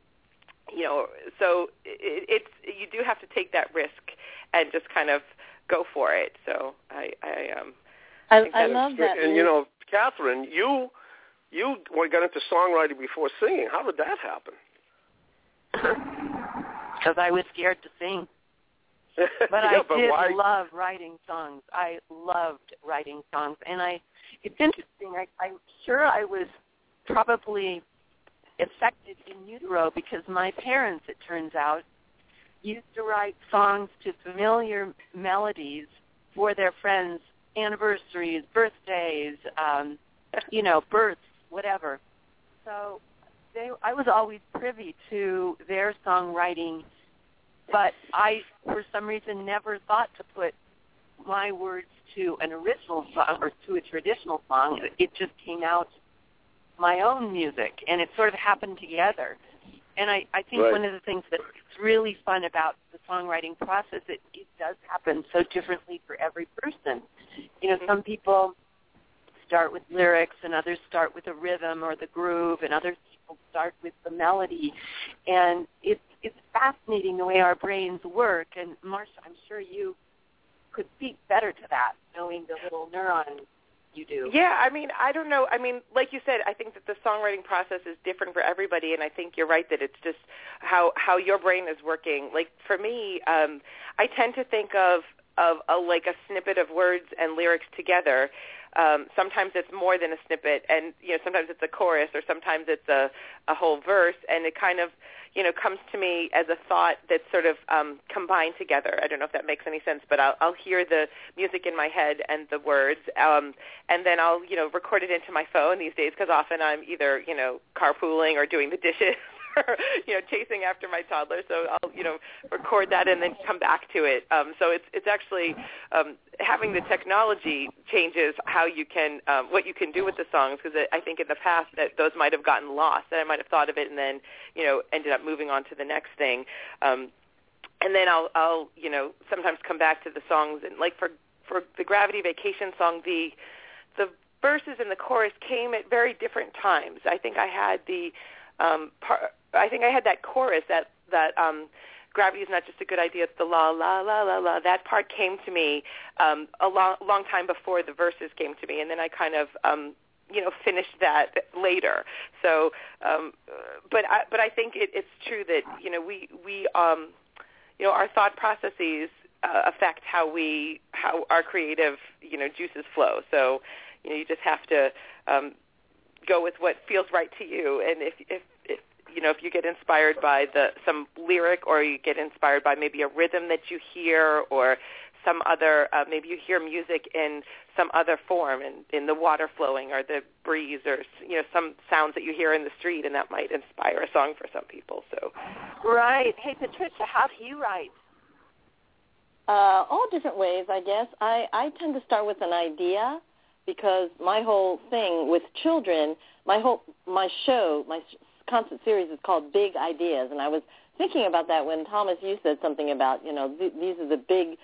you know, so it, it's, you do have to take that risk and just kind of go for it. So I, I, um, I, I, I love that. And, you know, Catherine, you you got into songwriting before singing. How did that happen? Because I was scared to sing. But yeah, I but did why? love writing songs. I loved writing songs. And I, it's interesting. I, I'm sure I was probably affected in utero, because my parents, it turns out, used to write songs to familiar melodies for their friends' anniversaries, birthdays, um, you know, births, whatever. So they, I was always privy to their songwriting, but I, for some reason, never thought to put my words to an original song or to a traditional song. It just came out my own music, and it sort of happened together. And I, I think right. one of the things that's really fun about the songwriting process, it, it does happen so differently for every person. You know, some people start with lyrics, and others start with a rhythm or the groove, and other people start with the melody. And it's it's fascinating the way our brains work. And Marsha, I'm sure you could speak better to that, knowing the little neurons you do. Yeah, I mean, I don't know. I mean, like you said, I think that the songwriting process is different for everybody, and I think you're right that it's just how, how your brain is working. Like, for me, um, I tend to think of, of a, like a snippet of words and lyrics together. Um, sometimes it's more than a snippet, and, you know, sometimes it's a chorus, or sometimes it's a, a whole verse, and it kind of, you know, comes to me as a thought that's sort of um, combined together. I don't know if that makes any sense, but I'll, I'll hear the music in my head and the words, um, and then I'll, you know, record it into my phone these days, because often I'm either, you know, carpooling or doing the dishes, or, you know, chasing after my toddler. So I'll, you know, record that and then come back to it. Um, so it's it's actually um, having the technology changes how you can, um, what you can do with the songs, because I think in the past that those might have gotten lost, and I might have thought of it and then, you know, ended up moving on to the next thing. Um, and then I'll, I'll, you know, sometimes come back to the songs. And like for, for the Gravity Vacation song, the the verses in the chorus came at very different times. I think I had the, um, part, I think I had that chorus that that um, gravity is not just a good idea. It's the la la la la la. That part came to me um, a long long time before the verses came to me, and then I kind of um, you know, finish that later. So, um, but I, but I think it, it's true that, you know, we we um, you know, our thought processes uh, affect how we how our creative, you know, juices flow. So, you know, you just have to um, go with what feels right to you, and if if if you know, if you get inspired by the some lyric, or you get inspired by maybe a rhythm that you hear, or some other, uh, maybe you hear music in some other form, in, in the water flowing or the breeze, or, you know, some sounds that you hear in the street, and that might inspire a song for some people. So, right. Hey, Patricia, how do you write? Uh, all different ways, I guess. I, I tend to start with an idea, because my whole thing with children, my whole my show, my concert series is called Big Ideas, and I was thinking about that when Thomas, you said something about, you know, th- these are the big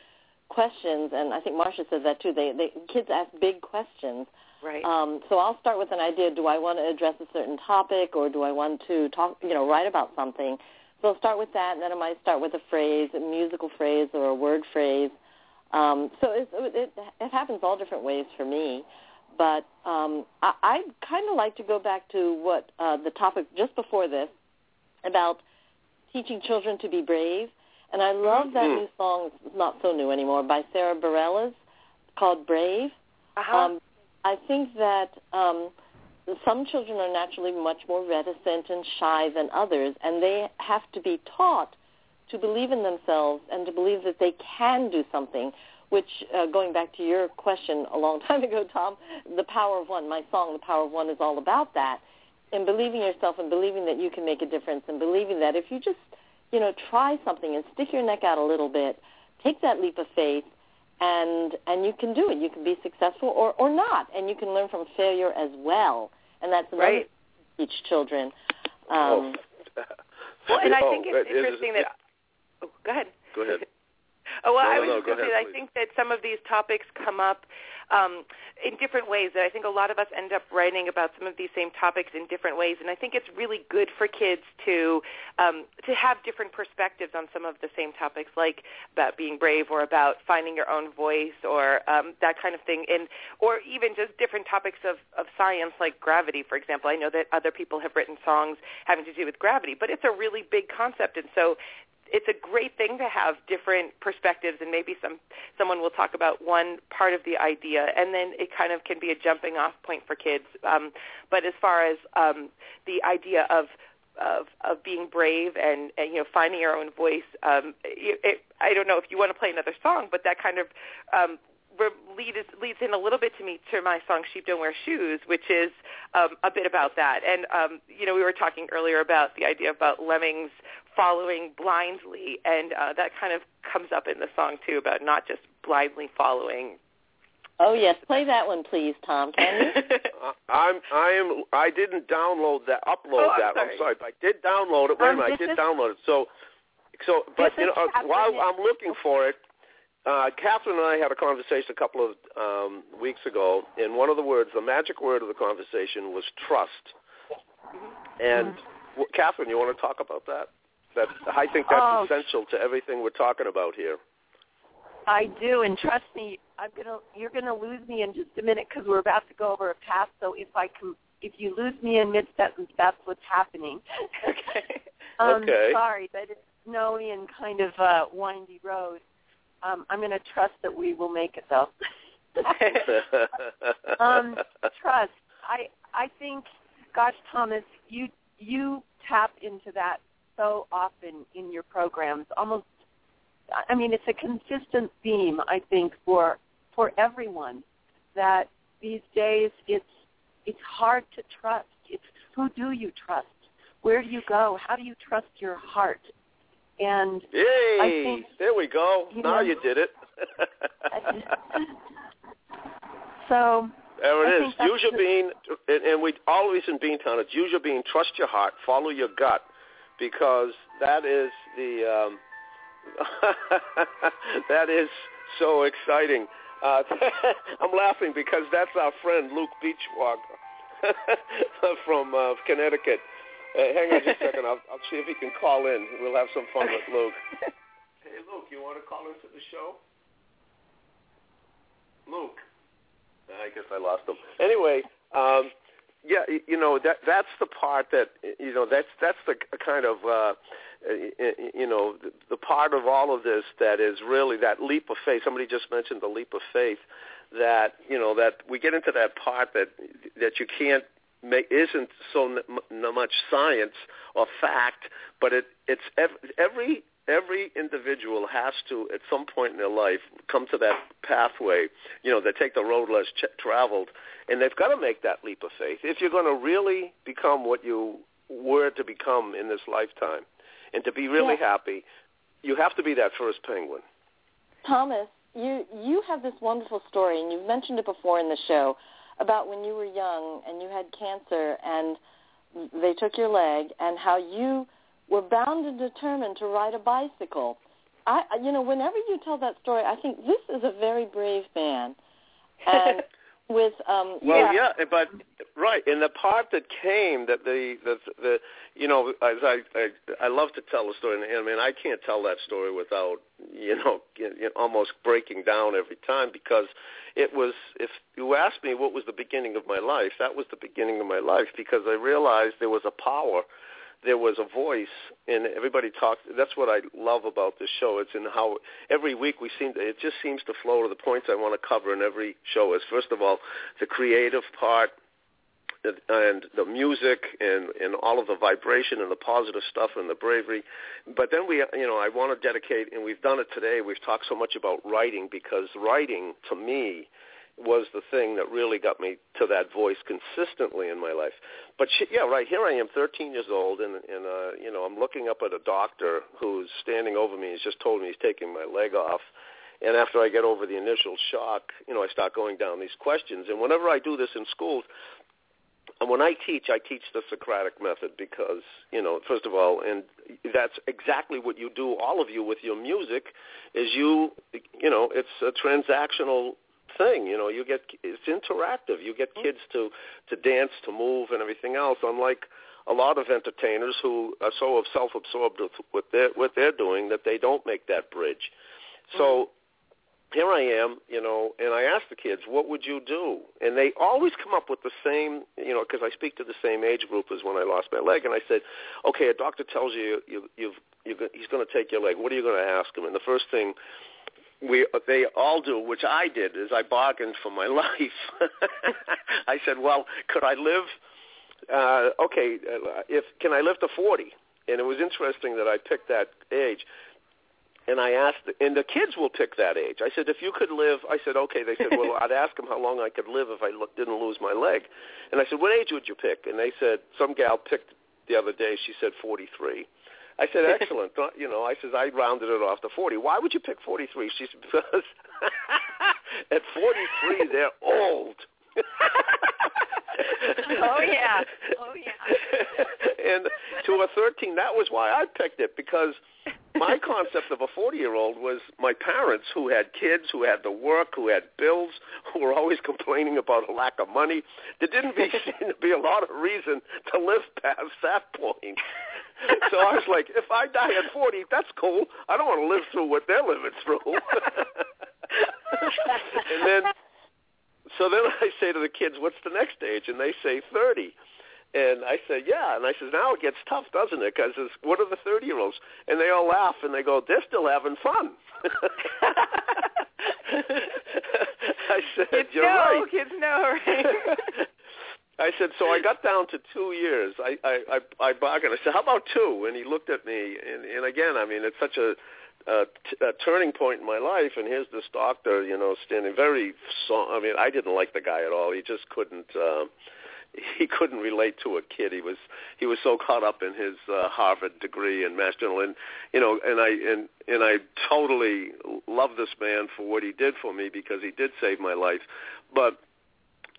questions, and I think Marsha said that too. They, they kids ask big questions, right? Um, so I'll start with an idea. Do I want to address a certain topic, or do I want to talk? You know, write about something. So I'll start with that, and then I might start with a phrase, a musical phrase, or a word phrase. Um, so it, it, it happens all different ways for me, but um, I, I'd kind of like to go back to what uh, the topic just before this about teaching children to be brave. And I love that new song, it's not so new anymore, by Sarah Bareilles, called Brave. Uh-huh. Um, I think that um, some children are naturally much more reticent and shy than others, and they have to be taught to believe in themselves and to believe that they can do something, which, uh, going back to your question a long time ago, Tom, The Power of One, my song, The Power of One, is all about that, and believing yourself and believing that you can make a difference, and believing that if you just, you know, try something and stick your neck out a little bit, take that leap of faith, and and you can do it. You can be successful or, or not, and you can learn from failure as well. And that's another right. thing to teach children. Um, oh. Well, and I think it's interesting that... Oh, go ahead. Go ahead. Oh, well, no, I was no, just going to say that I think that some of these topics come up um, in different ways, that I think a lot of us end up writing about some of these same topics in different ways, and I think it's really good for kids to um, to have different perspectives on some of the same topics, like about being brave, or about finding your own voice, or um, that kind of thing, and or even just different topics of, of science, like gravity, for example. I know that other people have written songs having to do with gravity, but it's a really big concept, and so it's a great thing to have different perspectives, and maybe some someone will talk about one part of the idea, and then it kind of can be a jumping-off point for kids. Um, but as far as um, the idea of, of of being brave and, and you know, finding your own voice, um, it, it, I don't know if you want to play another song, but that kind of um, lead is, leads in a little bit to me to my song "Sheep Don't Wear Shoes," which is um, a bit about that. And um, you know, we were talking earlier about the idea about lemmings following blindly, and uh, that kind of comes up in the song too, about not just blindly following. Oh yes, play that one, please, Tom. Can you? uh, I'm, I am, I didn't download that, upload oh, that. I'm sorry. I'm sorry, but I did download it. Wait um, a minute, I did is, download it. So, so, but you know, uh, while I'm looking for it, uh, Catherine and I had a conversation a couple of um, weeks ago, and one of the words, the magic word of the conversation, was trust. And mm-hmm. Catherine, you want to talk about that? That, I think that's oh, essential to everything we're talking about here. I do, and trust me, I'm gonna. You're gonna lose me in just a minute because we're about to go over a path. So if I can, if you lose me in mid sentence, that's what's happening. Okay. um, okay. Sorry, but it's snowy and kind of a windy road. Um, I'm gonna trust that we will make it though. um, trust. I I think, gosh, Thomas, you you tap into that so often in your programs. Almost, I mean, it's a consistent theme, I think, for for everyone, that these days it's it's hard to trust. It's who do you trust? Where do you go? How do you trust your heart? And Yay, I think, there we go. You now know, you did it. So there it I is. Use your bean, and, and we always in Beantown, it's use your bean, trust your heart, follow your gut. Because that is the um, that is so exciting. Uh, I'm laughing because that's our friend Luke Beachwalker from uh, Connecticut. Uh, hang on just a second. I'll, I'll see if he can call in. We'll have some fun with Luke. Hey, Luke, you want to call into the show? Luke, I guess I lost him. Anyway. Um, Yeah, you know, that that's the part that, you know, that's that's the kind of, uh, you know, the, the part of all of this that is really that leap of faith. Somebody just mentioned the leap of faith that, you know, that we get into that part that that you can't make, isn't so n- much science or fact, but it it's ev- every every individual has to, at some point in their life, come to that pathway, you know, they take the road less ch- traveled, and they've got to make that leap of faith if you're going to really become what you were to become in this lifetime. And to be really yeah. happy, you have to be that first penguin. Thomas, you, you have this wonderful story, and you've mentioned it before in the show, about when you were young and you had cancer and they took your leg, and how you were bound and determined to ride a bicycle. I, you know, whenever you tell that story, I think this is a very brave man. And with um, well, yeah. yeah, but right, and the part that came that the the, the you know, as I, I I love to tell the story, and I mean I can't tell that story without you know almost breaking down every time, because it was, if you ask me what was the beginning of my life, that was the beginning of my life, because I realized there was a power. There was a voice, and everybody talked. That's what I love about this show. It's in how every week we seem to, it just seems to flow to the points I want to cover in every show. Is first of all the creative part, and the music, and, and all of the vibration and the positive stuff and the bravery. But then we, you know, I want to dedicate, and we've done it today. We've talked so much about writing, because writing to me was the thing that really got me to that voice consistently in my life. But she, yeah, right, here I am, thirteen years old, and, and uh, you know, I'm looking up at a doctor who's standing over me. He's just told me he's taking my leg off. And after I get over the initial shock, you know, I start going down these questions. And whenever I do this in schools, and when I teach, I teach the Socratic method, because, you know, first of all, and that's exactly what you do, all of you, with your music, is you, you know, it's a transactional thing, you know, you get, it's interactive. You get kids to, to dance, to move, and everything else, unlike a lot of entertainers who are so self-absorbed with what they're, what they're doing that they don't make that bridge. So here I am, you know, and I ask the kids, what would you do? And they always come up with the same, you know, because I speak to the same age group as when I lost my leg, and I said, okay, a doctor tells you, you you've, you've he's going to take your leg. What are you going to ask him? And the first thing We they all do, which I did, is I bargained for my life. I said, well, could I live, uh, okay, if can I live to forty? And it was interesting that I picked that age. And I asked, and the kids will pick that age. I said, if you could live, I said, okay. They said, well, I'd ask them how long I could live if I lo- didn't lose my leg. And I said, what age would you pick? And they said, some gal picked the other day, she said forty-three. I said, excellent. You know, I said, I rounded it off to forty. Why would you pick forty-three? She said, because at forty-three, they're old. Oh, yeah. Oh, yeah. And to a thirteen, that was why I picked it, because my concept of a forty-year-old was my parents, who had kids, who had to work, who had bills, who were always complaining about a lack of money. There didn't be, seem to be a lot of reason to live past that point. So I was like, if I die at forty, that's cool. I don't want to live through what they're living through. And then, so then I say to the kids, what's the next age? And they say thirty. And I said, yeah. And I said, now it gets tough, doesn't it? Because what are the thirty-year-olds? And they all laugh, and they go, they're still having fun. I said, kids you're know, right. Kids know, right? I said, so I got down to two years. I, I, I, I bargained. I said, how about two? And he looked at me, and, and again, I mean, it's such a, a, t- a turning point in my life, and here's this doctor, you know, standing very so- I mean, I didn't like the guy at all. He just couldn't... Um, He couldn't relate to a kid. He was he was so caught up in his uh, Harvard degree and Mass General, and you know, and I and and I totally love this man for what he did for me, because he did save my life. But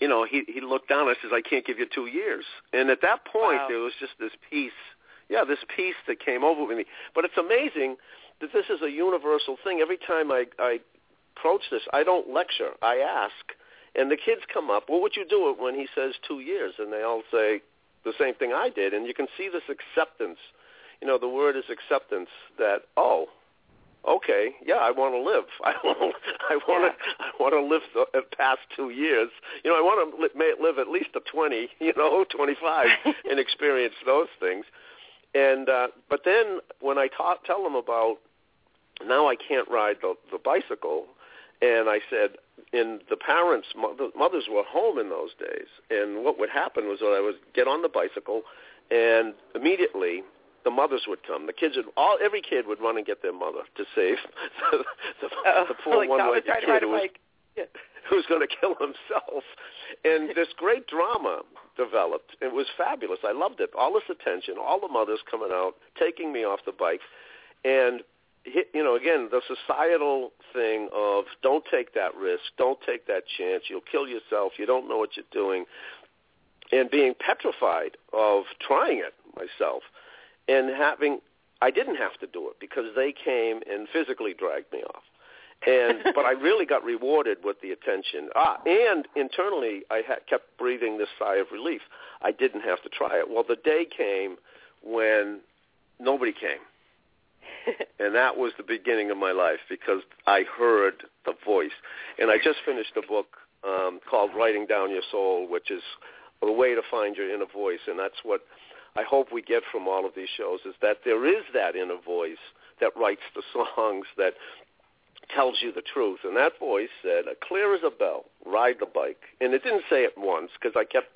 you know, he he looked down and says, "I can't give you two years." And at that point, wow. There was just this peace, yeah, this peace that came over me. But it's amazing that this is a universal thing. Every time I I approach this, I don't lecture. I ask. And the kids come up, well, what would you do it when he says two years? And they all say the same thing I did. And you can see this acceptance. You know, the word is acceptance that, oh, okay, yeah, I want to live. I want I want to I want to live the past two years. You know, I want to live at least a twenty, you know, twenty-five, and experience those things. And uh, but then when I ta- tell them about now I can't ride the, the bicycle, and I said, and the parents, the mothers were home in those days, and what would happen was that I would get on the bicycle, and immediately the mothers would come. The kids would all every kid would run and get their mother to save the, the, oh, the poor like one-legged kid who was, was going to kill himself. And this great drama developed. It was fabulous. I loved it. All this attention, all the mothers coming out, taking me off the bike, and you know, again, the societal thing of don't take that risk, don't take that chance, you'll kill yourself, you don't know what you're doing, and being petrified of trying it myself. And having, I didn't have to do it because they came and physically dragged me off. And but I really got rewarded with the attention. Ah, and internally, I ha- kept breathing this sigh of relief. I didn't have to try it. Well, the day came when nobody came. And that was the beginning of my life because I heard the voice. And I just finished a book um, called Writing Down Your Soul, which is a way to find your inner voice. And that's what I hope we get from all of these shows, is that there is that inner voice that writes the songs, that tells you the truth. And that voice said, clear as a bell, ride the bike. And it didn't say it once because I kept,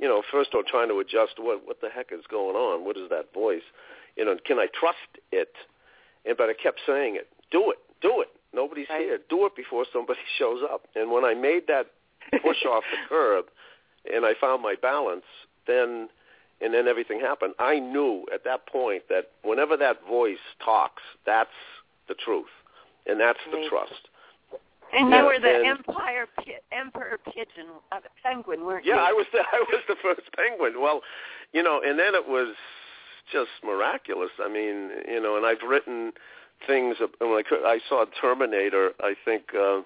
you know, first I was trying to adjust what, what the heck is going on. What is that voice? You know, can I trust it? And but I kept saying it. Do it. Do it. Nobody's right. Here. Do it before somebody shows up. And when I made that push off the curb and I found my balance, then and then everything happened. I knew at that point that whenever that voice talks, that's the truth. And that's amazing. The trust. And you yeah, were the and, empire pi- emperor pigeon, uh, penguin, weren't yeah, you? Yeah, I was the, I was the first penguin. Well, you know, and then it was just miraculous. I mean, you know, and I've written things. Like I saw Terminator. I think, uh,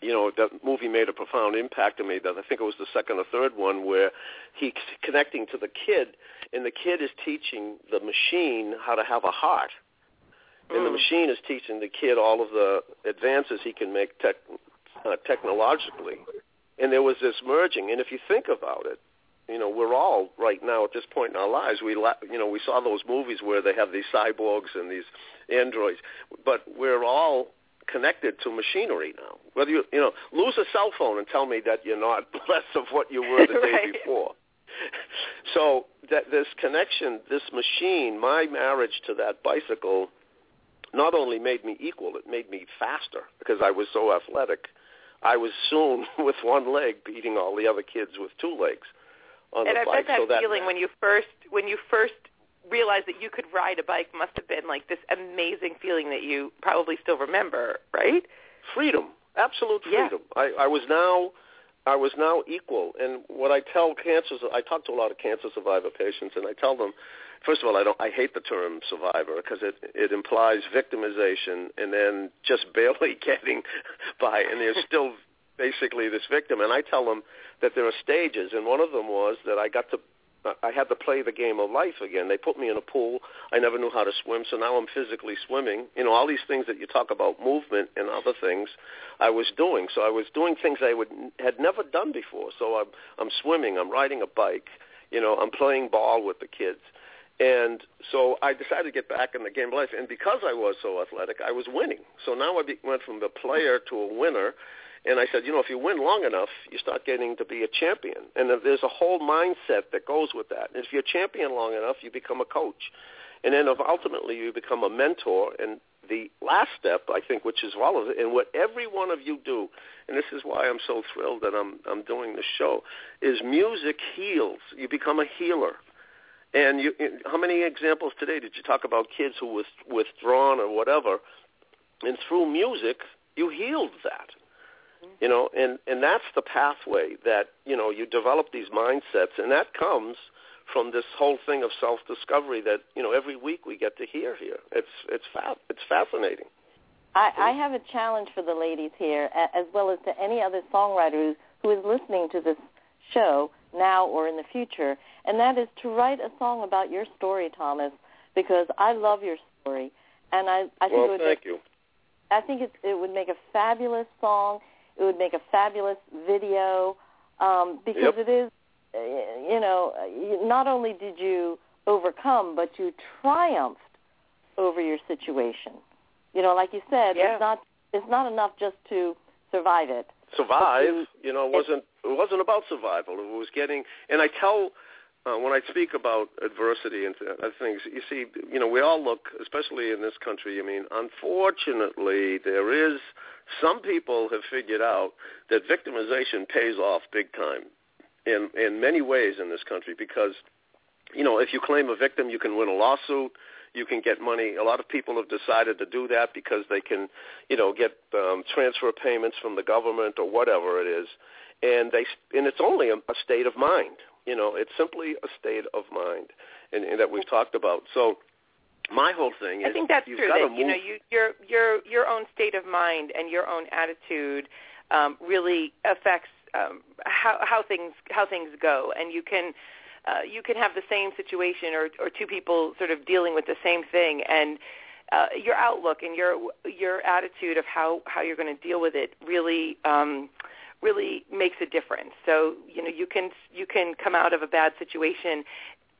you know, that movie made a profound impact on me. That I think it was the second or third one where he's connecting to the kid, and the kid is teaching the machine how to have a heart, and mm. the machine is teaching the kid all of the advances he can make tech, uh, technologically. And there was this merging. And if you think about it, you know, we're all right now at this point in our lives. We, you know, we saw those movies where they have these cyborgs and these androids, but we're all connected to machinery now. Whether you, you know, lose a cell phone and tell me that you're not less of what you were the day right. before. So that this connection, this machine, my marriage to that bicycle, not only made me equal, it made me faster because I was so athletic. I was soon with one leg beating all the other kids with two legs. And I bike, bet that, so that feeling when you first when you first realized that you could ride a bike must have been like this amazing feeling that you probably still remember, right? Freedom, absolute freedom. Yeah. I, I was now I was now equal. And what I tell cancer, I talk to a lot of cancer survivor patients, and I tell them, first of all, I don't I hate the term survivor because it it implies victimization and then just barely getting by, and they're still basically this victim. And I tell them that there are stages, and one of them was that I got to, I had to play the game of life again. They put me in a pool. I never knew how to swim, so now I'm physically swimming. You know, all these things that you talk about, movement and other things, I was doing. So I was doing things I would had never done before. So I'm I'm swimming, I'm riding a bike, you know, I'm playing ball with the kids. And so I decided to get back in the game of life, and because I was so athletic, I was winning. So now I be, went from the player to a winner. And I said, you know, if you win long enough, you start getting to be a champion. And there's a whole mindset that goes with that. And if you're a champion long enough, you become a coach. And then ultimately you become a mentor. And the last step, I think, which is all of it, and what every one of you do, and this is why I'm so thrilled that I'm I'm doing this show, is music heals. You become a healer. And you, how many examples today did you talk about kids who were withdrawn or whatever? And through music, you healed that. You know, and, and that's the pathway that, you know, you develop these mindsets, and that comes from this whole thing of self-discovery that, you know, every week we get to hear here. It's it's fa- it's fascinating. I, I have a challenge for the ladies here, as well as to any other songwriter who, who is listening to this show now or in the future, and that is to write a song about your story, Thomas, because I love your story. And I, I think well, it would thank make, you. I think it, it would make a fabulous song. It would make a fabulous video um, because yep. it is, you know, not only did you overcome, but you triumphed over your situation. You know, like you said, yeah. it's not it's not enough just to survive it. Survive, to, you know, it wasn't it wasn't about survival. It was getting, and I tell. Uh, when I speak about adversity and other things, you see, you know, we all look, especially in this country, I mean, unfortunately, there is, some people have figured out that victimization pays off big time in, in many ways in this country because, you know, if you claim a victim, you can win a lawsuit, you can get money. A lot of people have decided to do that because they can, you know, get um, transfer payments from the government or whatever it is, and they, and it's only a, a state of mind. You know, it's simply a state of mind, and, and that we've talked about. So, my whole thing is, I think that's you've true. That move. You know, you, your your your own state of mind and your own attitude um, really affects um, how how things how things go. And you can uh, you can have the same situation or or two people sort of dealing with the same thing, and uh, your outlook and your your attitude of how, how you're going to deal with it really. Um, really makes a difference. So, you know, you can you can come out of a bad situation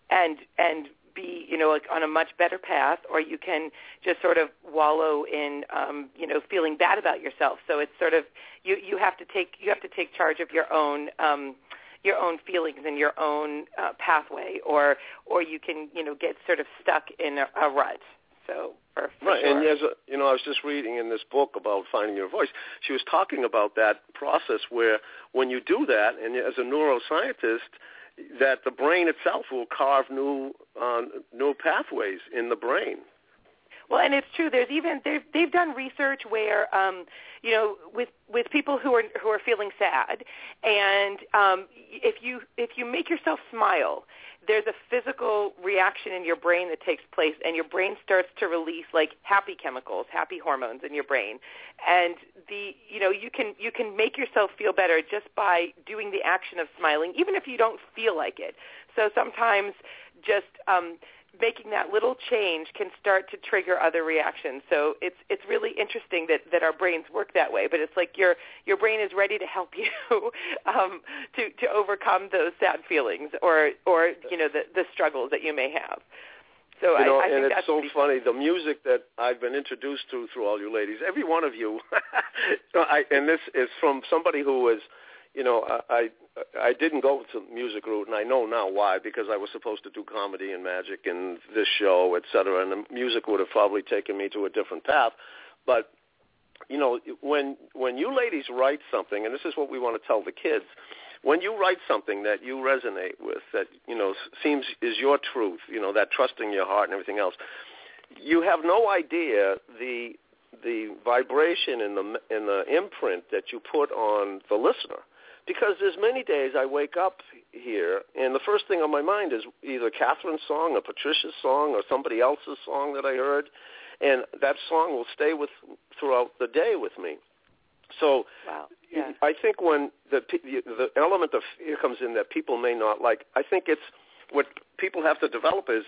and and be, you know, like on a much better path, or you can just sort of wallow in um, you know, feeling bad about yourself. So it's sort of you, you have to take you have to take charge of your own um, your own feelings and your own uh, pathway, or or you can, you know, get sort of stuck in a, a rut. So for, for right, sure. And as a, you know, I was just reading in this book about finding your voice. She was talking about that process where when you do that, and as a neuroscientist, that the brain itself will carve new uh, new pathways in the brain. Well, and it's true. There's even they've they've done research where um, you know, with with people who are who are feeling sad, and um, if you if you make yourself smile, there's a physical reaction in your brain that takes place, and your brain starts to release like happy chemicals, happy hormones in your brain, and the you know you can you can make yourself feel better just by doing the action of smiling, even if you don't feel like it. So sometimes just um, making that little change can start to trigger other reactions. So it's it's really interesting that, that our brains work that way. But it's like your your brain is ready to help you um, to to overcome those sad feelings or or you know the the struggles that you may have. So you know, I, I and think it's so funny. Cool. The music that I've been introduced to through all you ladies, every one of you. so I, and this is from somebody who is. You know, I, I I didn't go to the music route, and I know now why, because I was supposed to do comedy and magic and this show, et cetera, and the music would have probably taken me to a different path. But, you know, when when you ladies write something, and this is what we want to tell the kids, when you write something that you resonate with, that, you know, seems is your truth, you know, that trusting your heart and everything else, you have no idea the the vibration and the, and the imprint that you put on the listener. Because there's many days I wake up here, and the first thing on my mind is either Catherine's song or Patricia's song or somebody else's song that I heard, and that song will stay with throughout the day with me. So wow. yeah. I think when the, the element of fear comes in that people may not like, I think it's what people have to develop is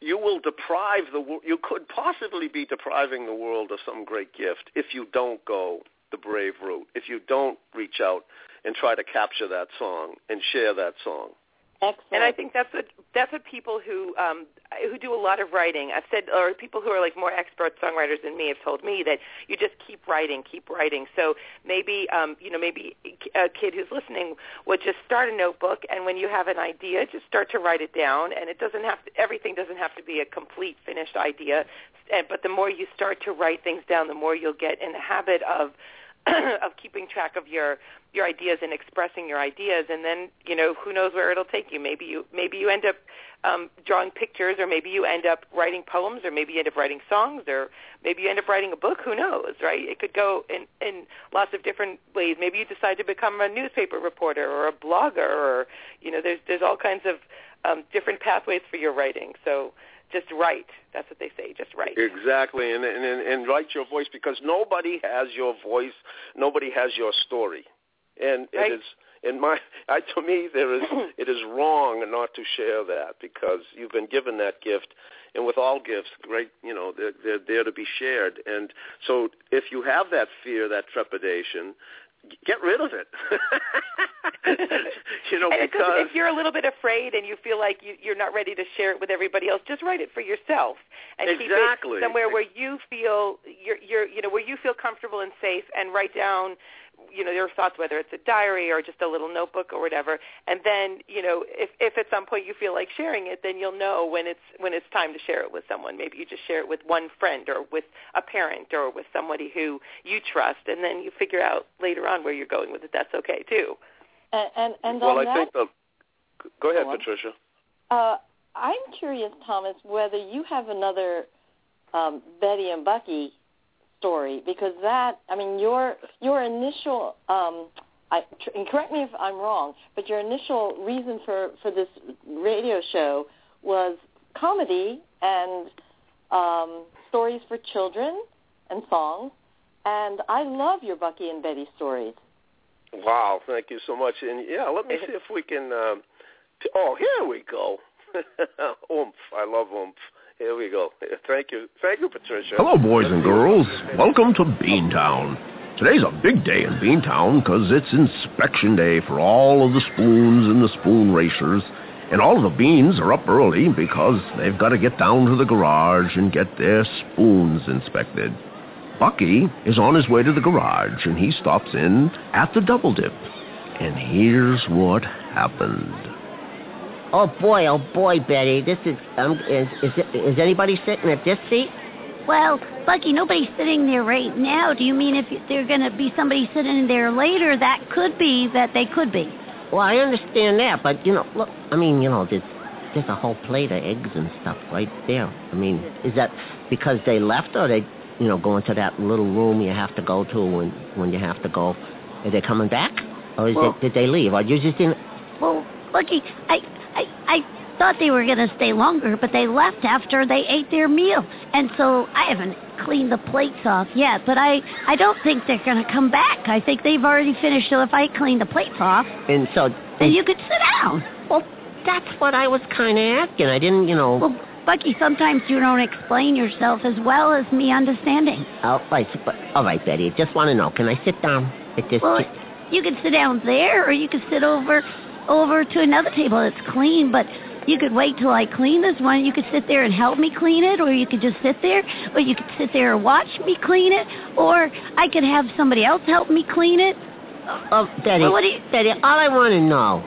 you will deprive the world. You could possibly be depriving the world of some great gift if you don't go the brave route, if you don't reach out and try to capture that song and share that song. Excellent. And I think that's what that's what people who um, who do a lot of writing, I've said, or people who are like more expert songwriters than me have told me that you just keep writing, keep writing. So maybe um, you know maybe a kid who's listening would just start a notebook, and when you have an idea, just start to write it down. And it doesn't have to, everything doesn't have to be a complete finished idea, but the more you start to write things down, the more you'll get in the habit of. of keeping track of your, your ideas and expressing your ideas, and then, you know, who knows where it'll take you. Maybe you maybe you end up um, drawing pictures, or maybe you end up writing poems, or maybe you end up writing songs, or maybe you end up writing a book. Who knows, right? It could go in, in lots of different ways. Maybe you decide to become a newspaper reporter or a blogger, or, you know, there's there's all kinds of um, different pathways for your writing. So just write. That's what they say, just write. Exactly, and, and and write your voice, because nobody has your voice, nobody has your story. And right. it is in my, I, to me, there is it is wrong not to share that, because you've been given that gift, and with all gifts, great, you know, they're, they're there to be shared. And so, if you have that fear, that trepidation, get rid of it. You know, and because if you're a little bit afraid and you feel like you, you're not ready to share it with everybody else, just write it for yourself and exactly. keep it somewhere where you feel you're, you're, you know, where you feel comfortable and safe, and write down, you know, your thoughts, whether it's a diary or just a little notebook or whatever. And then, you know, if, if at some point you feel like sharing it, then you'll know when it's when it's time to share it with someone. Maybe you just share it with one friend or with a parent or with somebody who you trust, and then you figure out later on where you're going with it. That's okay, too. And, and, and well, I that, think the – go ahead, go Patricia. Uh, I'm curious, Thomas, whether you have another um, Betty and Bucky story, because that, I mean, your your initial, um, I, and correct me if I'm wrong, but your initial reason for, for this radio show was comedy and um, stories for children and songs, and I love your Bucky and Betty stories. Wow, thank you so much. And, yeah, let me see if we can, um, oh, here we go. Oomph, I love oomph. Here we go. Thank you. Thank you, Patricia. Hello, boys and girls. Welcome to Beantown. Today's a big day in Beantown because it's inspection day for all of the spoons and the spoon racers. And all of the beans are up early because they've got to get down to the garage and get their spoons inspected. Bucky is on his way to the garage, and he stops in at the Double Dip. And here's what happened. Oh, boy, oh, boy, Betty, this is, um, is, is, is anybody sitting at this seat? Well, Bucky, nobody's sitting there right now. Do you mean if there's going to be somebody sitting there later, that could be that they could be? Well, I understand that, but, you know, look, I mean, you know, there's, there's a whole plate of eggs and stuff right there. I mean, is that because they left, or they, you know, going to that little room you have to go to when, when you have to go? Are they coming back? Or is well, they, did they leave? Or you just didn't... Well, Bucky, I... I, I thought they were going to stay longer, but they left after they ate their meal. And so I haven't cleaned the plates off yet, but I, I don't think they're going to come back. I think they've already finished, so if I clean the plates off, and so then you could sit down. Well, that's what I was kind of asking. I didn't, you know... Well, Bucky, sometimes you don't explain yourself as well as me understanding. Oh, I, all right, Betty, just want to know, can I sit down at this... Well, you can sit down there, or you can sit over... over to another table that's clean, but you could wait till I clean this one. You could sit there and help me clean it, or you could just sit there, or you could sit there and watch me clean it, or I could have somebody else help me clean it. Oh, Betty, well, you, Betty, all I want to know,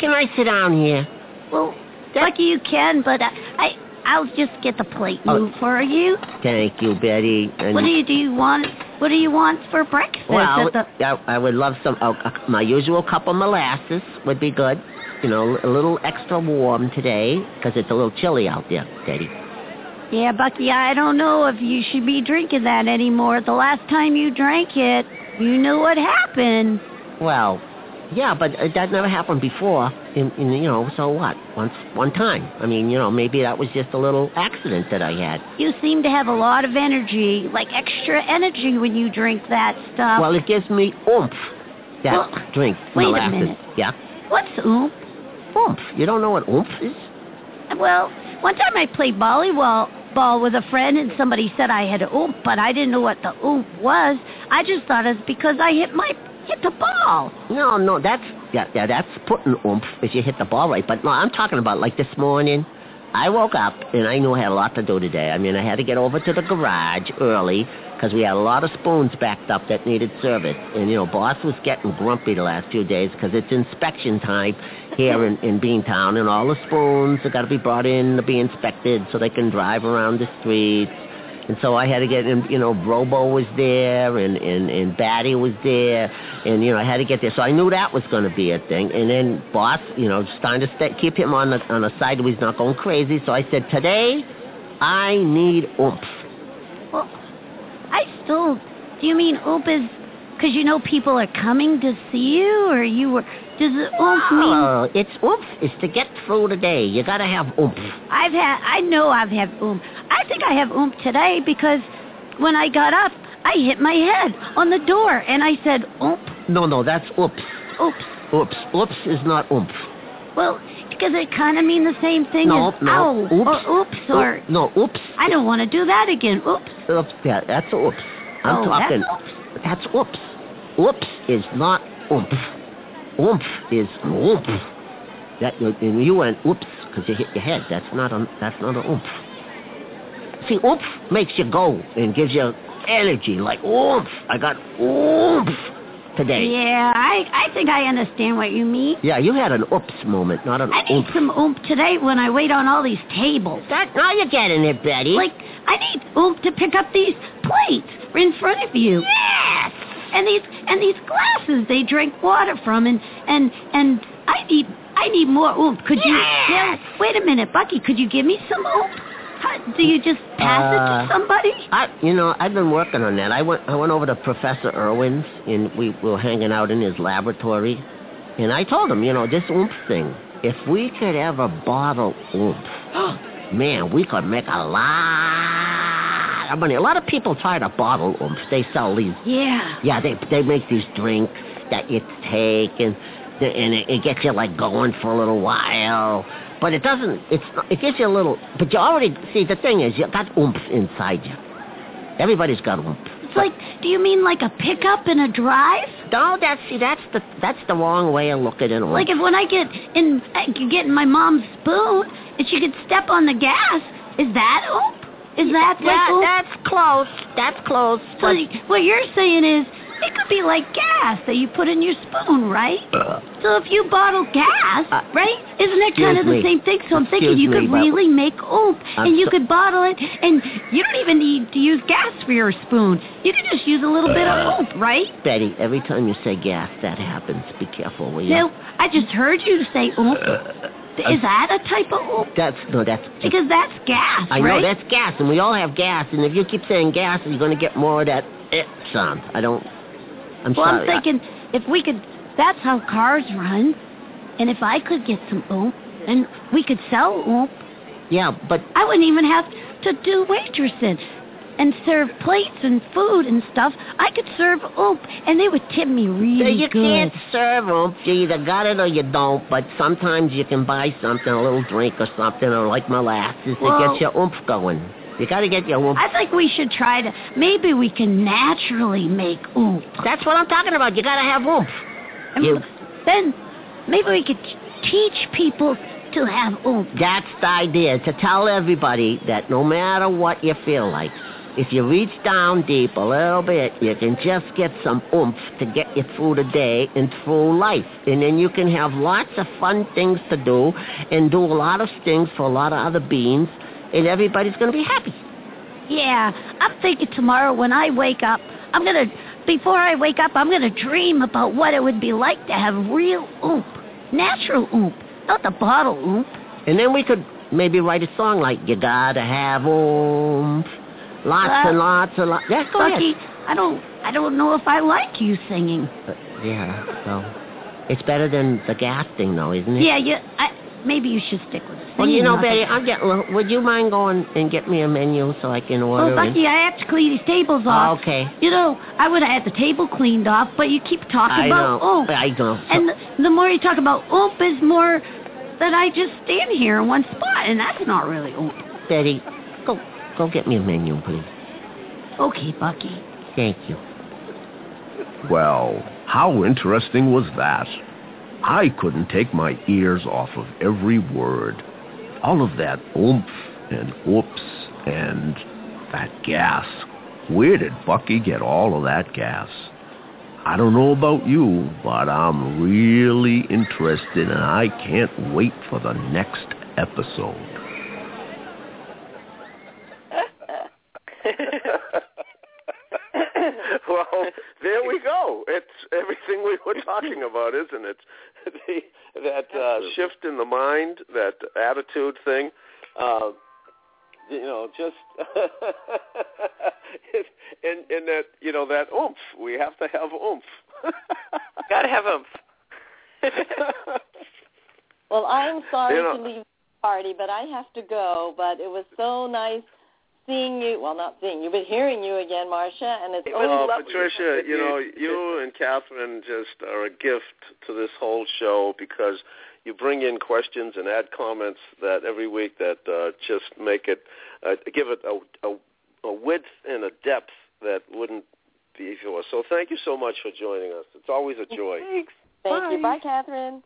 can I sit down here? Well, Bucky, you can, but I, I, I'll just get the plate moved oh, for you. Thank you, Betty. And what do you, do you want? What do you want for breakfast? Well, the... I, I would love some, oh, my usual cup of molasses would be good. You know, a little extra warm today, because it's a little chilly out there, Betty. Yeah, Bucky, I don't know if you should be drinking that anymore. The last time you drank it, you knew what happened. Well, yeah, but that never happened before, in, in, you know, so what? Once, one time. I mean, you know, maybe that was just a little accident that I had. You seem to have a lot of energy, like extra energy when you drink that stuff. Well, it gives me oomph, that well, drink. Wait molasses. a minute. Yeah? What's oomph? Oomph. You don't know what oomph is? Well, one time I played volleyball ball with a friend, and somebody said I had oomph, but I didn't know what the oomph was. I just thought it was because I hit my... hit the ball. No, no, that's yeah, yeah, that's putting oomph if you hit the ball right. But no, I'm talking about like this morning. I woke up and I knew I had a lot to do today. I mean, I had to get over to the garage early because we had a lot of spoons backed up that needed service. And you know, boss was getting grumpy the last few days because it's inspection time here in, in Beantown, and all the spoons have got to be brought in to be inspected so they can drive around the streets. And so I had to get in, you know, Robo was there, and, and, and Batty was there, and, you know, I had to get there. So I knew that was going to be a thing. And then boss, you know, just trying to stay, keep him on the, on the side where he's not going crazy. So I said, today, I need oomph. Well, I still, do you mean oomph is because you know people are coming to see you, or you were... Does it oomph mean? Oh, it's oomph. It's to get through the day. You gotta have oomph. I've had. I know I've had oomph. I think I have oomph today because when I got up, I hit my head on the door and I said oomph. No, no, that's oops. Oops. Oops. Oops is not oomph. Well, because they kind of mean the same thing no, as no. ow oops. or oops or... Oop, no, oops. I don't want to do that again. Oops. Oops, yeah, that's oops. I'm oh, talking... That's oops. That's oops. Oops is not oomph. Oomph is oomph. That, and you went oops because you hit your head. That's not a, that's not a oomph. See, oomph makes you go and gives you energy, like oomph. I got oomph. Today. Yeah, I, I think I understand what you mean. Yeah, you had an oops moment, not an I need oomph. some oomph today when I wait on all these tables. That, now you're getting it, Betty. Like, I need oomph to pick up these plates in front of you. Yes! And these and these glasses they drink water from, and, and, and I need I need more oomph. Could yes! you... Yeah, wait a minute, Bucky, could you give me some oomph? Do you just pass uh, it to somebody? I, you know, I've been working on that. I went, I went over to Professor Irwin's, and we were hanging out in his laboratory. And I told him, you know, this oomph thing, if we could ever bottle oomph, man, we could make a lot of money. A lot of people try to bottle oomph. They sell these. Yeah. Yeah, they they make these drinks that you take, and, and it, it gets you, like, going for a little while. But it doesn't, it's, it gives you a little, but you already, see, the thing is, you got oomph inside you. Everybody's got oomph. It's but, like, do you mean like a pickup and a drive? No, that's, see, that's the, that's the wrong way of looking at oomph. Like if when I get in, I get in my mom's spoon, and she could step on the gas, is that oomph? Is that, that like oomph? That's close, that's close. So what you're saying is, it could be like gas that you put in your spoon, right? Uh, so if you bottle gas, uh, right, isn't it kind of the me. same thing? So I'm excuse thinking you me, could really make oomph, I'm and you so could bottle it, and you don't even need to use gas for your spoon. You can just use a little uh, bit of oomph, right? Betty, every time you say gas, that happens. Be careful, will you? No, I just heard you say oomph. Uh, Is that a type of oomph? That's, no, that's... Just, because that's gas, I right? know, that's gas, and we all have gas, and if you keep saying gas, you're going to get more of that eh sound. I don't... I'm well, sorry. I'm thinking if we could, that's how cars run, and if I could get some oomph, then we could sell oomph. Yeah, but... I wouldn't even have to do waitressing and serve plates and food and stuff. I could serve oomph, and they would tip me really good. You can't serve oomph. You either got it or you don't, but sometimes you can buy something, a little drink or something, or like molasses well, to get your oomph going. You gotta get your oomph. I think we should try to. Maybe we can naturally make oomph. That's what I'm talking about. You gotta have oomph. I mean, you, then maybe we could teach people to have oomph. That's the idea, to tell everybody that no matter what you feel like, if you reach down deep a little bit, you can just get some oomph to get you through the day and through life. And then you can have lots of fun things to do and do a lot of things for a lot of other beings. And everybody's going to be happy. Yeah, I'm thinking tomorrow when I wake up, I'm going to, before I wake up, I'm going to dream about what it would be like to have real oomph, natural oomph, not the bottle oomph. And then we could maybe write a song like, you got to have oomph, lots uh, and lots and lots. Yeah, go Bucky, ahead. I don't, I don't know if I like you singing. But yeah, well, it's better than the gas thing, though, isn't it? Yeah, yeah, I... Maybe you should stick with it. Well, you know, Betty, I'm getting, would you mind going and get me a menu so I can order? Well, Bucky, I have to clean these tables off. Oh, okay. You know, I would have had the table cleaned off, but you keep talking I about know. oomph. I know. And the, the more you talk about oomph is more that I just stand here in one spot, and that's not really oomph. Betty, go, go get me a menu, please. Okay, Bucky. Thank you. Well, how interesting was that? I couldn't take my ears off of every word. All of that oomph and oops and that gas. Where did Bucky get all of that gas? I don't know about you, but I'm really interested, and I can't wait for the next episode. Well, there we go. It's everything we were talking about, isn't it? The, that uh, shift in the mind, that attitude thing. Uh, you know, just and and that you know that oomph. We have to have oomph. Got to have oomph. Well, I'm sorry you know, to leave the party, but I have to go. But it was so nice seeing you, well, not seeing you, but hearing you again, Marsha, and it's always oh, lovely. Patricia, you know, you and Catherine just are a gift to this whole show because you bring in questions and add comments that every week that uh, just make it, uh, give it a, a, a width and a depth that wouldn't be for us. So thank you so much for joining us. It's always a joy. Thanks. Thank Bye. you. Bye, Catherine.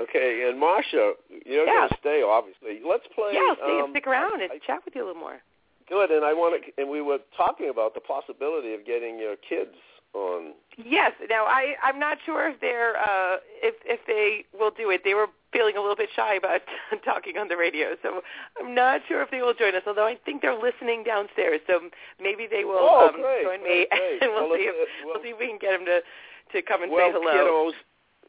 Okay, and Marsha, you're yeah. going to stay, obviously. Let's play. Yeah, stay um, and stick around and I, chat with you a little more. Good, and I want to. And we were talking about the possibility of getting your kids on. Yes. Now, I I'm not sure if they're uh, if if they will do it. They were feeling a little bit shy about talking on the radio, so I'm not sure if they will join us. Although I think they're listening downstairs, so maybe they will oh, um, great, join great, me, great. and we'll, well see if well, we'll see if we can get them to, to come and well, say hello. Kiddos,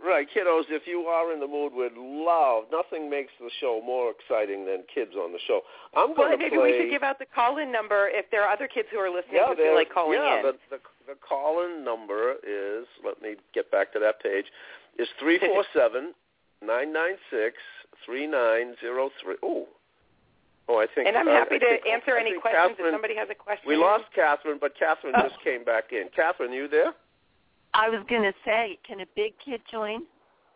Right, kiddos, if you are in the mood, would love, nothing makes the show more exciting than kids on the show. I'm going well, to maybe play, we should give out the call-in number if there are other kids who are listening yeah, who feel like calling yeah, in. Yeah, the, the, the call-in number is, let me get back to that page, is three four seven, nine nine six, three nine zero three. Oh. Oh, I think. And I'm happy uh, to think, answer any questions Catherine, if somebody has a question. We lost Catherine, but Catherine oh. just came back in. Catherine, you there? I was going to say, can a big kid join?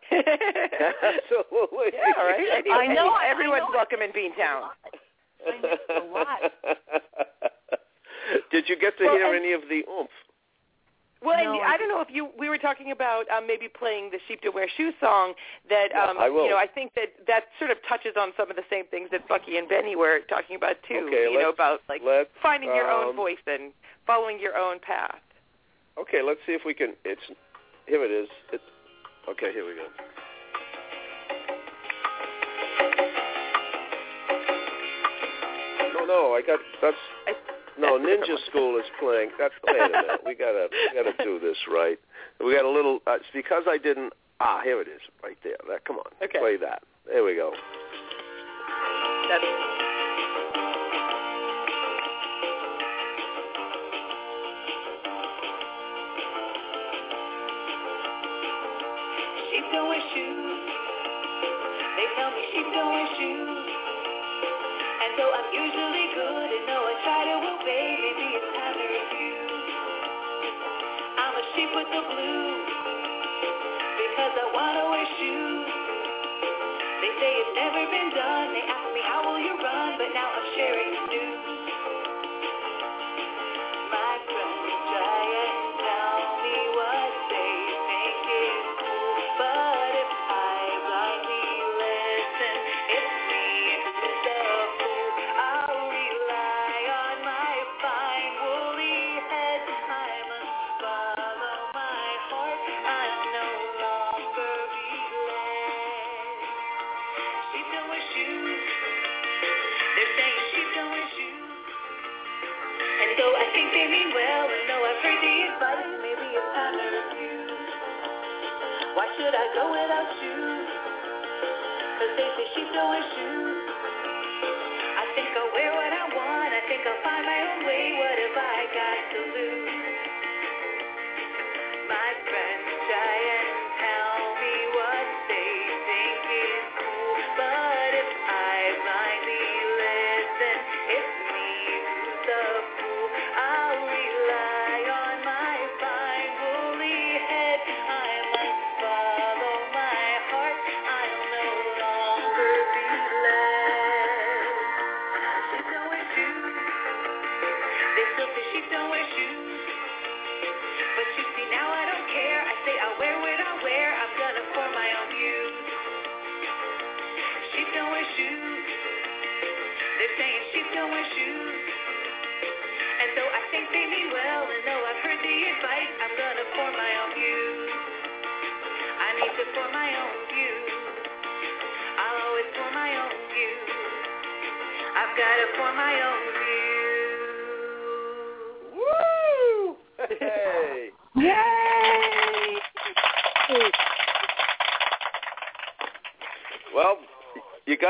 Absolutely. Yeah, right? I, I know. Everyone's I know welcome in Beantown. I know it's a lot. Did you get to well, hear and, any of the oomph? Well, no, and I don't know if you, we were talking about um, maybe playing the Sheep Don't Wear Shoes song that, um, yeah, I will. you know, I think that that sort of touches on some of the same things that Bucky and Benny were talking about, too, okay, you know, about, like, finding your um, own voice and following your own path. Okay, let's see if we can, it's, here it is. It, okay, here we go. No, no, I got, that's, no, Ninja School is playing. That's, wait a minute, we gotta, we gotta do this right. We got a little, uh, it's because I didn't, ah, here it is, right there. That, come on, okay. Play that. There we go. That's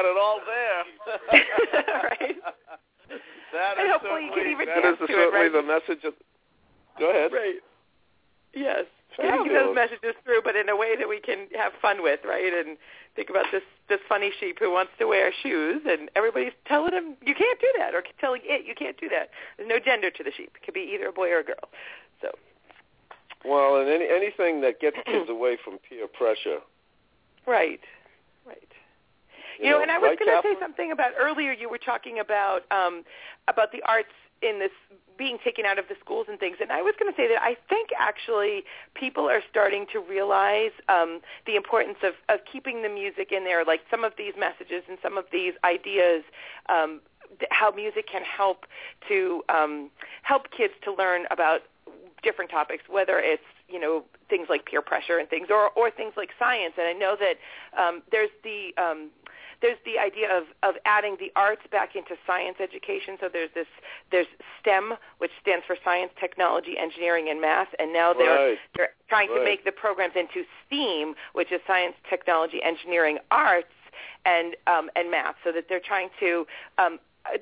got it all there. Right. That and is hopefully certainly, you can even that is to certainly it, right? the message. Of, go ahead. Right. Yes. Getting those messages through, but in a way that we can have fun with, right, and think about this this funny sheep who wants to wear shoes, and everybody's telling him, you can't do that, or telling it, you can't do that. There's no gender to the sheep. It could be either a boy or a girl. So. Well, and any, anything that gets kids away from peer pressure. Right, right. You, you know, know, and I was right, going to say something about earlier you were talking about um, about the arts in this being taken out of the schools and things, and I was going to say that I think actually people are starting to realize um, the importance of, of keeping the music in there, like some of these messages and some of these ideas, um, how music can help to um, help kids to learn about different topics, whether it's, you know, things like peer pressure and things, or, or things like science. And I know that um, there's the um, there's the idea of, of adding the arts back into science education. So there's this there's STEM, which stands for science, technology, engineering, and math. And now they're right. they're trying right. to make the programs into STEAM, which is science, technology, engineering, arts, and um, and math. So that they're trying to um,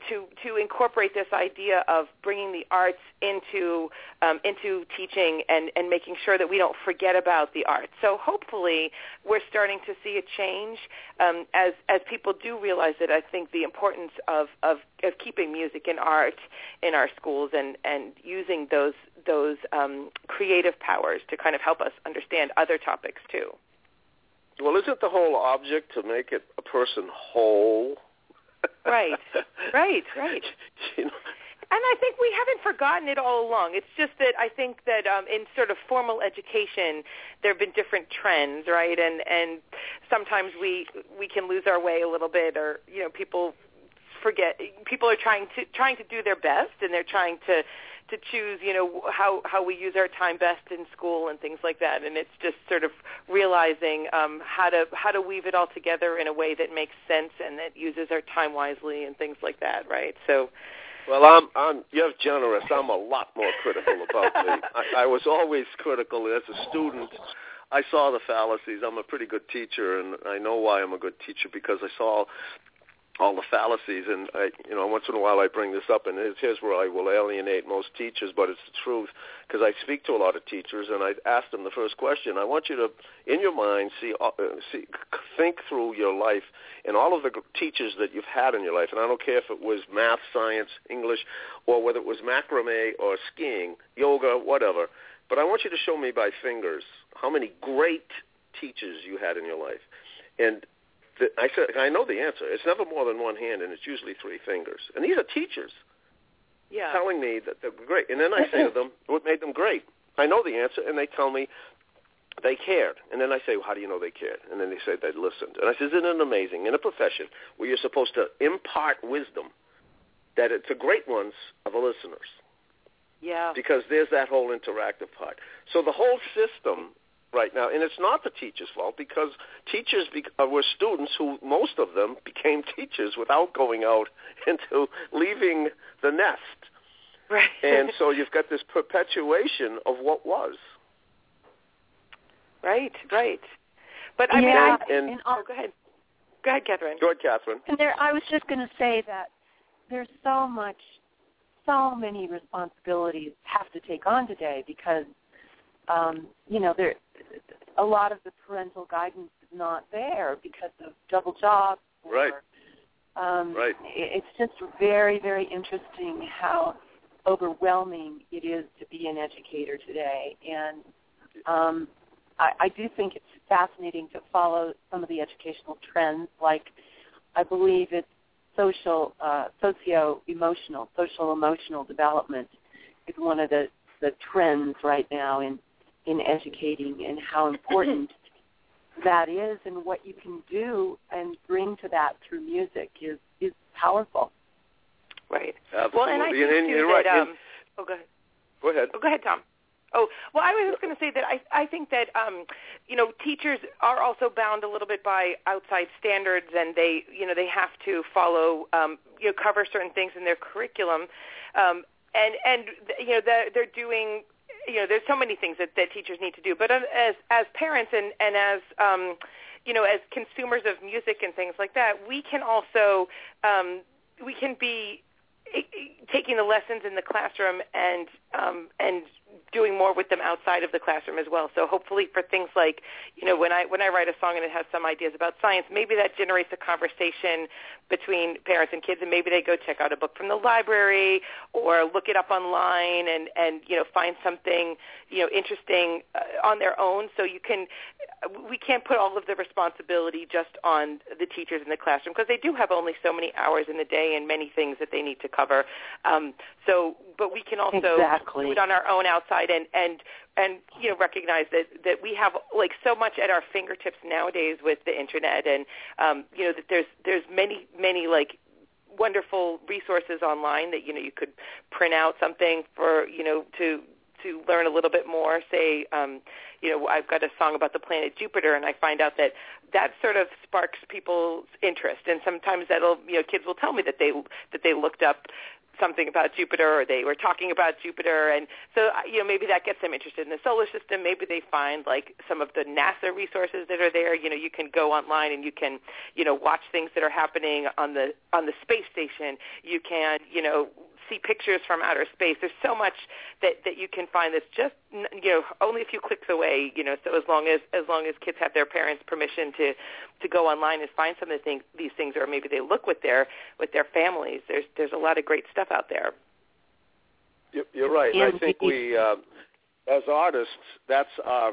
to to incorporate this idea of bringing the arts into um, into teaching and, and making sure that we don't forget about the arts. So hopefully we're starting to see a change um, as as people do realize that I think the importance of, of, of keeping music and art in our schools and, and using those those um, creative powers to kind of help us understand other topics too. Well, isn't the whole object to make it a person whole? Right, right, right. And I think we haven't forgotten it all along. It's just that I think that um, in sort of formal education, there have been different trends, right? And and sometimes we we can lose our way a little bit, or you know, people forget. People are trying to trying to do their best, and they're trying to to choose, you know, how how we use our time best in school and things like that. And it's just sort of realizing um, how to how to weave it all together in a way that makes sense and that uses our time wisely and things like that, right? So, well, I'm I'm you're generous. I'm a lot more critical about me. I, I was always critical as a student. I saw the fallacies. I'm a pretty good teacher, and I know why I'm a good teacher, because I saw all the fallacies, and I, you know, once in a while I bring this up, and here's where I will alienate most teachers, but it's the truth, because I speak to a lot of teachers, and I ask them the first question. I want you to, in your mind, see, uh, see, think through your life and all of the teachers that you've had in your life, and I don't care if it was math, science, English, or whether it was macrame or skiing, yoga, whatever, but I want you to show me by fingers how many great teachers you had in your life. And I said, I know the answer. It's never more than one hand, and it's usually three fingers. And these are teachers yeah. telling me that they're great. And then I say to them, what made them great? I know the answer, and they tell me they cared. And then I say, well, how do you know they cared? And then they say they listened. And I said, isn't it amazing in a profession where you're supposed to impart wisdom that it's the great ones are the listeners? Yeah. Because there's that whole interactive part. So the whole system right now, and it's not the teacher's fault, because teachers be- were students who, most of them, became teachers without going out into leaving the nest. Right. And so you've got this perpetuation of what was. Right, right. But I yeah, mean, I, and, and oh, go ahead. Go ahead, Catherine. Go ahead, Catherine. And there, I was just going to say that there's so much, so many responsibilities have to take on today, because Um, you know, there a lot of the parental guidance is not there because of double jobs. Or, right. Um, right. It's just very, very interesting how overwhelming it is to be an educator today. And um, I, I do think it's fascinating to follow some of the educational trends. Like, I believe it's social, uh, socio-emotional, social-emotional development is one of the, the trends right now in in educating, and how important that is, and what you can do and bring to that through music is, is powerful. Right. Absolutely. Well, and I think, and, and too, that, right. um, oh, go ahead. Go ahead. Oh, go ahead, Tom. Oh, well, I was just going to say that I I think that, um, you know, teachers are also bound a little bit by outside standards, and they, you know, they have to follow, um, you know, cover certain things in their curriculum. Um, and, and, you know, they're, they're doing... You know, there's so many things that, that teachers need to do, but as as parents and and as um, you know, as consumers of music and things like that, we can also um, we can be taking the lessons in the classroom and um, and doing more with them outside of the classroom as well. So hopefully for things like, you know, when I when I write a song and it has some ideas about science, maybe that generates a conversation between parents and kids, and maybe they go check out a book from the library or look it up online and, and you know, find something, you know, interesting uh, on their own. So you can, we can't put all of the responsibility just on the teachers in the classroom because they do have only so many hours in the day and many things that they need to cover. Um, so, but we can also exactly. do it on our own outside and, and, and you know, recognize that, that we have like so much at our fingertips nowadays with the internet, and um, you know, that there's there's many many like wonderful resources online that you know you could print out something for you know to. to learn a little bit more. Say, um, you know, I've got a song about the planet Jupiter, and I find out that that sort of sparks people's interest. And sometimes that'll, you know, kids will tell me that they that they looked up something about Jupiter, or they were talking about Jupiter, and so, you know, maybe that gets them interested in the solar system. Maybe they find like some of the NASA resources that are there. You know, you can go online and you can, you know, watch things that are happening on the on the space station. You can, you know, see pictures from outer space. There's so much that, that you can find that's just, you know, only a few clicks away, you know, so as long as as long as kids have their parents' permission to, to go online and find some of the things, these things, or maybe they look with their with their families. There's there's a lot of great stuff out there. You're right. And I think we, uh, as artists, that's our,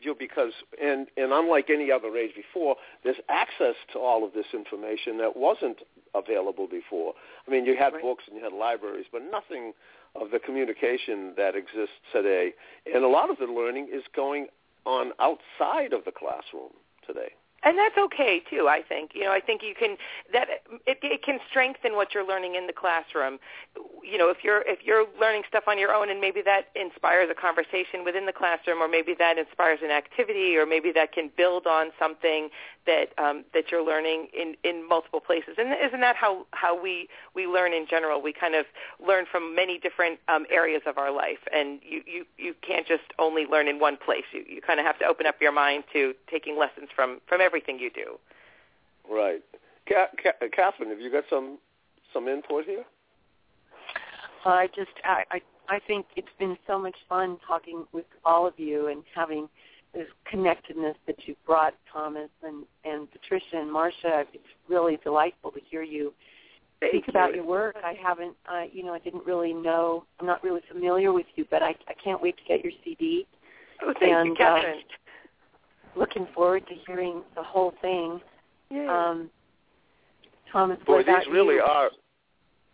you know, because, and, and unlike any other age before, there's access to all of this information that wasn't available before. I mean, you had right. books and you had libraries, but nothing of the communication that exists today. And a lot of the learning is going on outside of the classroom today. And that's okay, too, I think. You know, I think you can that it, it can strengthen what you're learning in the classroom. You know, if you're if you're learning stuff on your own, and maybe that inspires a conversation within the classroom, or maybe that inspires an activity, or maybe that can build on something that um, that you're learning in, in multiple places. And isn't that how, how we, we learn in general? We kind of learn from many different um, areas of our life, and you, you, you can't just only learn in one place. You, you kind of have to open up your mind to taking lessons from, from every everything you do. Right. Ca- Ca- Catherine, have you got some some input here? I just, I, I, I think it's been so much fun talking with all of you and having this connectedness that you brought, Thomas and, and Patricia and Marsha. It's really delightful to hear you Thank speak you. about your work. I haven't, uh, you know, I didn't really know, I'm not really familiar with you, but I, I can't wait to get your C D. Oh, thank and, you, Catherine. Uh, Looking forward to hearing the whole thing. Yeah. Um, Thomas, Boy, what these really you? are,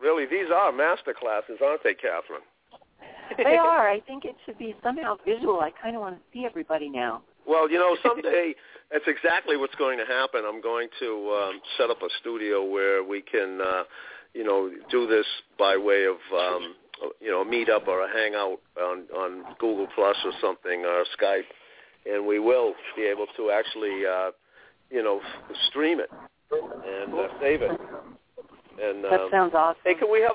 really, these are master classes, aren't they, Catherine? They are. I think it should be somehow visual. I kind of want to see everybody now. Well, you know, someday that's exactly what's going to happen. I'm going to um, set up a studio where we can, uh, you know, do this by way of, um, you know, a meetup or a hangout on, on Google Plus or something or Skype. And we will be able to actually, uh, you know, stream it and uh, save it. And, um, that sounds awesome. Hey, can we have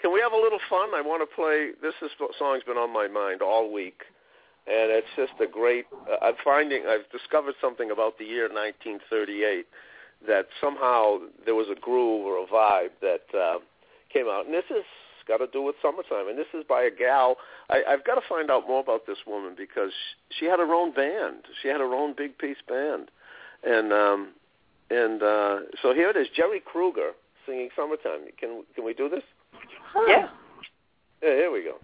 can we have a little fun? I want to play. This is, song's been on my mind all week, and it's just a great. Uh, I'm finding I've discovered something about the year nineteen thirty-eight that somehow there was a groove or a vibe that uh, came out, and this is. Got to do with summertime, and this is by a gal. I, I've got to find out more about this woman because she had her own band. She had her own big piece band, and um, and uh, so here it is, Jerry Kruger singing "Summertime." Can can we do this? Huh. Yeah. Yeah. Here we go.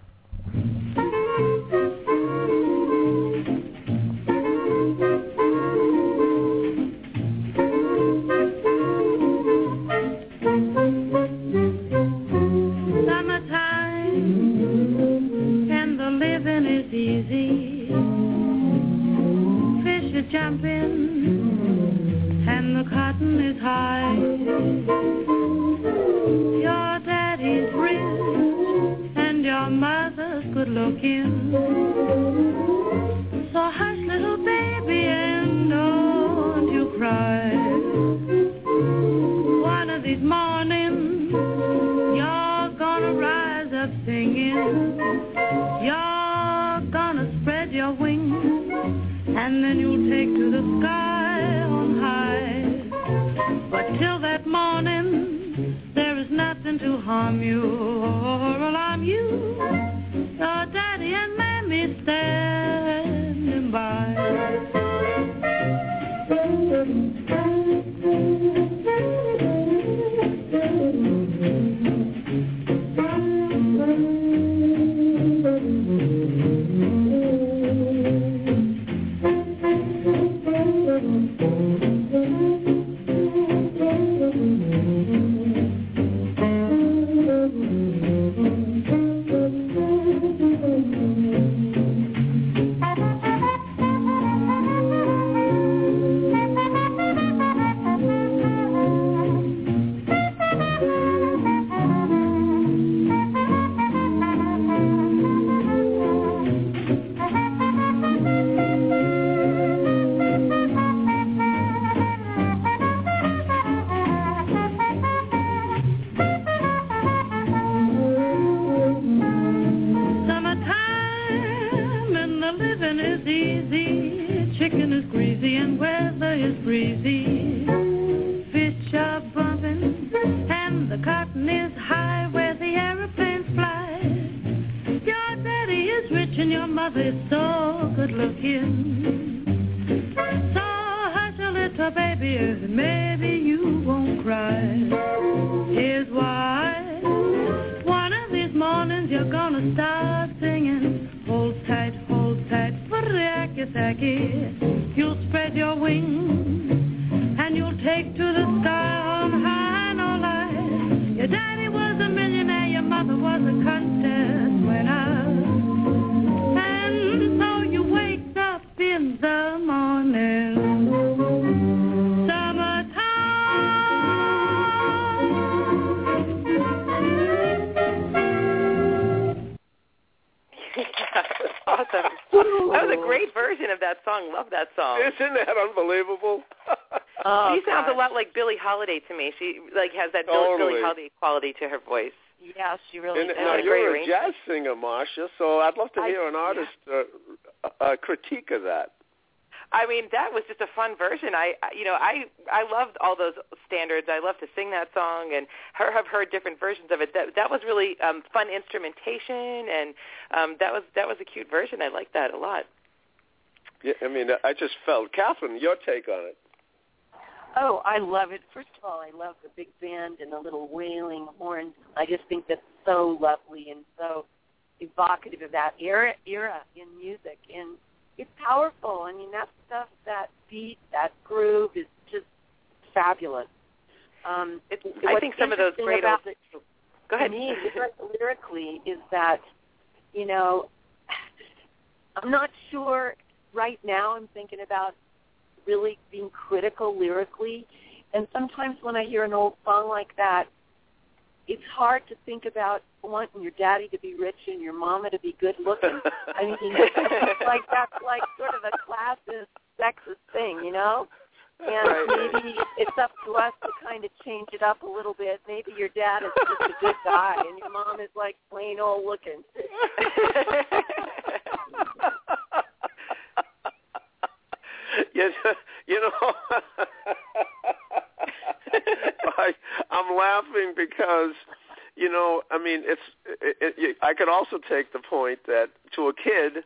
Jumping and the cotton is high. Your daddy's rich and your mother's good looking. So hush, little baby, and don't you cry. One of these mornings you're gonna rise up singing. You're gonna spread your wings. And then you'll take to the sky on high. But till that morning, there is nothing to harm you or alarm you. Your daddy and mammy and your mother is so good looking. So hush a little baby, and maybe you won't cry. Here's why. One of these mornings you're gonna start singing. Hold tight, hold tight, furiaki-saki. You'll spread your wings, and you'll take to the sky on high, no lie. Your daddy was a millionaire, your mother was a contest winner. In the morning, summertime. That was awesome. That was a great version of that song. Love that song. Isn't that unbelievable? Oh, she sounds God. a lot like Billie Holiday to me. She like has that totally. Billie Holiday quality to her voice. Yeah, she really and, does. Now, a you're a jazz singer, Marsha, so I'd love to I, hear an artist yeah. uh, uh, critique of that. I mean, that was just a fun version. I, you know, I I loved all those standards. I love to sing that song and her, have heard different versions of it. That that was really um, fun instrumentation, and um, that was that was a cute version. I liked that a lot. Yeah, I mean, I just felt. Catherine, your take on it. Oh, I love it. First of all, I love the big band and the little wailing horns. I just think that's so lovely and so evocative of that era, era in music. And it's powerful. I mean, that stuff, that beat, that groove is just fabulous. Um, it, I think some of those great old... Go ahead. To me, lyrically, is that, you know, I'm not sure right now I'm thinking about really being critical lyrically, and sometimes when I hear an old song like that, it's hard to think about wanting your daddy to be rich and your mama to be good looking. I mean, like that's like sort of a classist, sexist thing, you know? And maybe it's up to us to kind of change it up a little bit. Maybe your dad is just a good guy and your mom is like plain old looking. Yes, you know, I, I'm laughing because, you know, I mean, it's. It, it, I could also take the point that to a kid,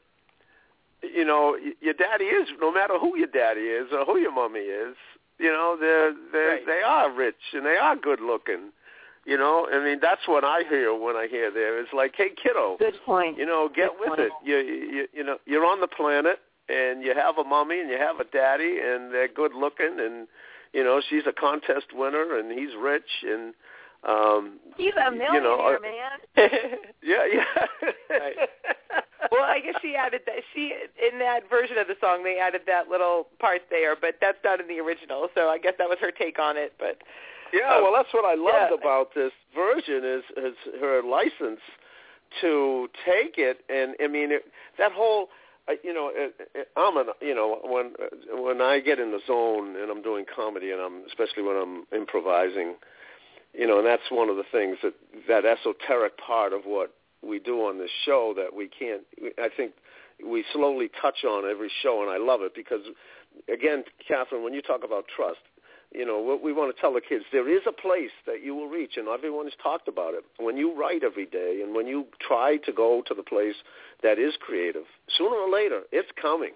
you know, your daddy is, no matter who your daddy is or who your mommy is, you know, they're, they're, right. they are rich and they are good looking. You know, I mean, that's what I hear when I hear there. It's like, hey, kiddo, good point. You know, get good with point. it. You, you, you know, you're on the planet. And you have a mommy and you have a daddy and they're good looking and, you know, she's a contest winner and he's rich and, um, he's a millionaire, you know, man. Yeah, yeah. Right. Well, I guess she added that she in that version of the song they added that little part there, but that's not in the original. So I guess that was her take on it. But yeah, um, well, that's what I loved yeah. about this version is, is her license to take it, and I mean it, that whole. You know, I'm an, you know, when when I get in the zone and I'm doing comedy and I'm especially when I'm improvising, you know, and that's one of the things that that esoteric part of what we do on this show that we can't. I think we slowly touch on every show, and I love it because, again, Catherine, when you talk about trust, you know, what we want to tell the kids, there is a place that you will reach, and everyone has talked about it. When you write every day and when you try to go to the place that is creative, sooner or later, it's coming.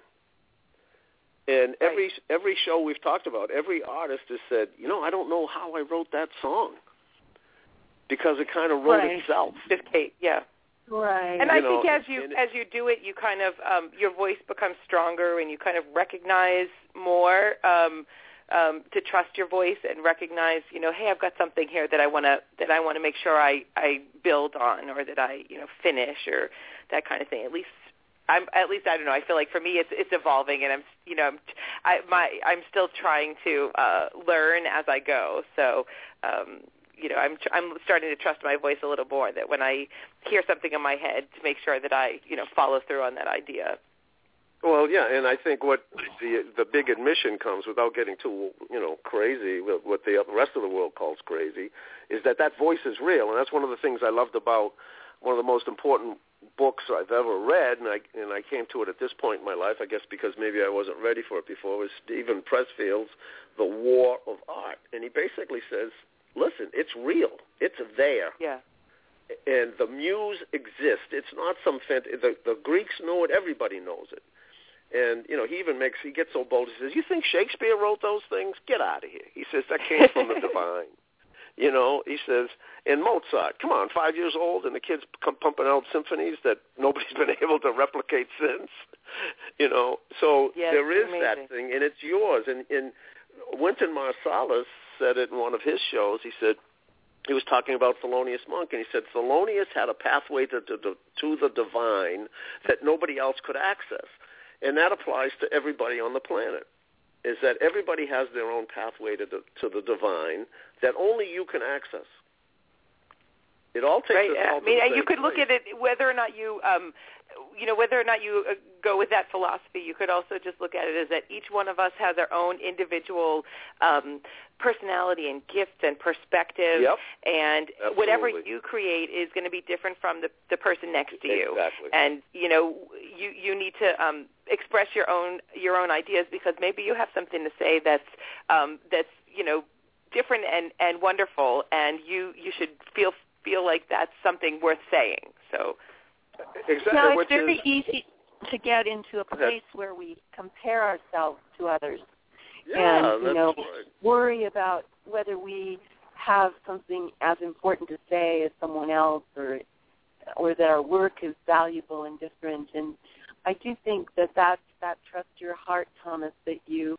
And every right. every show we've talked about, every artist has said, you know, I don't know how I wrote that song because it kind of wrote right. itself. Yeah. Right. And I you know, think as you as you do it, you kind of, um, your voice becomes stronger and you kind of recognize more, um Um, to trust your voice and recognize, you know, hey, I've got something here that I want to that I want to make sure I, I build on or that I, you know, finish or that kind of thing. At least I'm at least I don't know. I feel like for me it's it's evolving and I'm you know I'm I, my I'm still trying to uh, learn as I go. So um, you know I'm I'm starting to trust my voice a little more. That when I hear something in my head, to make sure that I you know follow through on that idea. Well, yeah, and I think what the the big admission comes, without getting too, you know, crazy, what the rest of the world calls crazy, is that that voice is real, and that's one of the things I loved about one of the most important books I've ever read, and I and I came to it at this point in my life, I guess because maybe I wasn't ready for it before, was Stephen Pressfield's The War of Art, and he basically says, listen, it's real, it's there. Yeah. and the muse exists. It's not some fant- the, the Greeks knew it. Everybody knows it. And, you know, he even makes, he gets so bold, he says, you think Shakespeare wrote those things? Get out of here. He says, that came from the divine. You know, he says, and Mozart, come on, five years old, and the kid's come pumping out symphonies that nobody's been able to replicate since. You know, so yes, there is amazing. That thing, and it's yours. And, and Wynton Marsalis said it in one of his shows. He said, he was talking about Thelonious Monk, and he said Thelonious had a pathway to, to, to the divine that nobody else could access. And that applies to everybody on the planet, is that everybody has their own pathway to the, to the divine that only you can access. It all takes right. us all I mean, you could place. Look at it whether or not you, um, you know, whether or not you uh, go with that philosophy. You could also just look at it as that each one of us has our own individual um, personality and gifts and perspective, yep. and Absolutely. Whatever you create is going to be different from the, the person next to you. Exactly. And you know, you you need to um, express your own your own ideas, because maybe you have something to say that's um, that's you know different and, and wonderful, and you you should feel. feel like that's something worth saying. So exactly. Now, it's very is, easy to get into a place where we compare ourselves to others yeah, and you know right. worry about whether we have something as important to say as someone else, or or that our work is valuable and different. And I do think that that, that trust your heart, Thomas, that you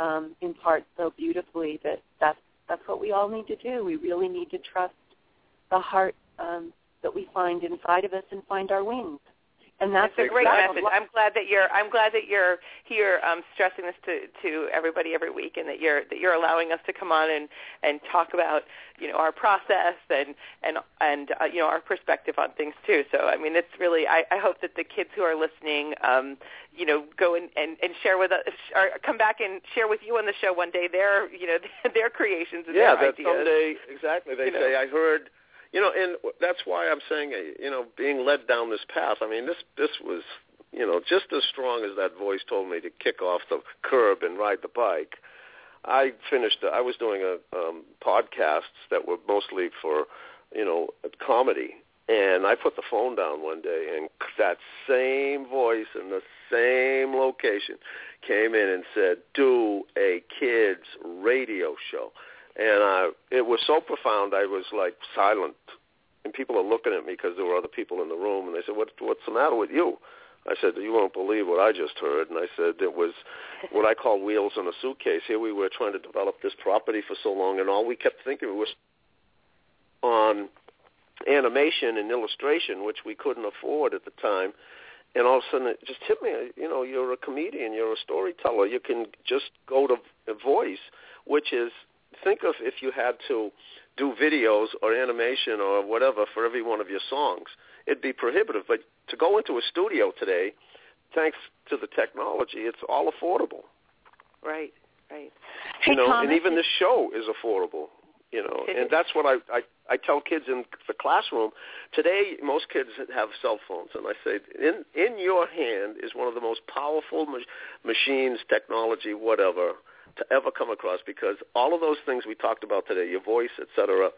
um, impart so beautifully, that that's, that's what we all need to do. We really need to trust the heart um, that we find inside of us and find our wings, and that's it's a great message. I'm glad that you're. I'm glad that you're here, um, stressing this to, to everybody every week, and that you're that you're allowing us to come on and, and talk about you know our process and and and uh, you know our perspective on things too. So I mean, it's really. I, I hope that the kids who are listening, um, you know, go and, and, and share with us, or come back and share with you on the show one day their you know their creations and yeah, their ideas. Yeah, that someday exactly. They you say know. I heard. You know, and that's why I'm saying, you know, being led down this path. I mean, this this was, you know, just as strong as that voice told me to kick off the curb and ride the bike. I finished, I was doing a um, podcasts that were mostly for, you know, comedy. And I put the phone down one day, and that same voice in the same location came in and said, do a kids radio show. And I, it was so profound, I was, like, silent. And people are looking at me because there were other people in the room. And they said, what, what's the matter with you? I said, you won't believe what I just heard. And I said, it was what I call wheels in a suitcase. Here we were trying to develop this property for so long, and all we kept thinking was on animation and illustration, which we couldn't afford at the time. And all of a sudden, it just hit me. You know, you're a comedian. You're a storyteller. You can just go to a voice, which is... Think of if you had to do videos or animation or whatever for every one of your songs. It'd be prohibitive. But to go into a studio today, thanks to the technology, it's all affordable. Right, right. You hey, know, Thomas, and even the show is affordable. You know, and that's what I, I, I tell kids in the classroom. Today, most kids have cell phones, and I say, in in your hand is one of the most powerful mach- machines, technology, whatever, to ever come across, because all of those things we talked about today, your voice, et cetera,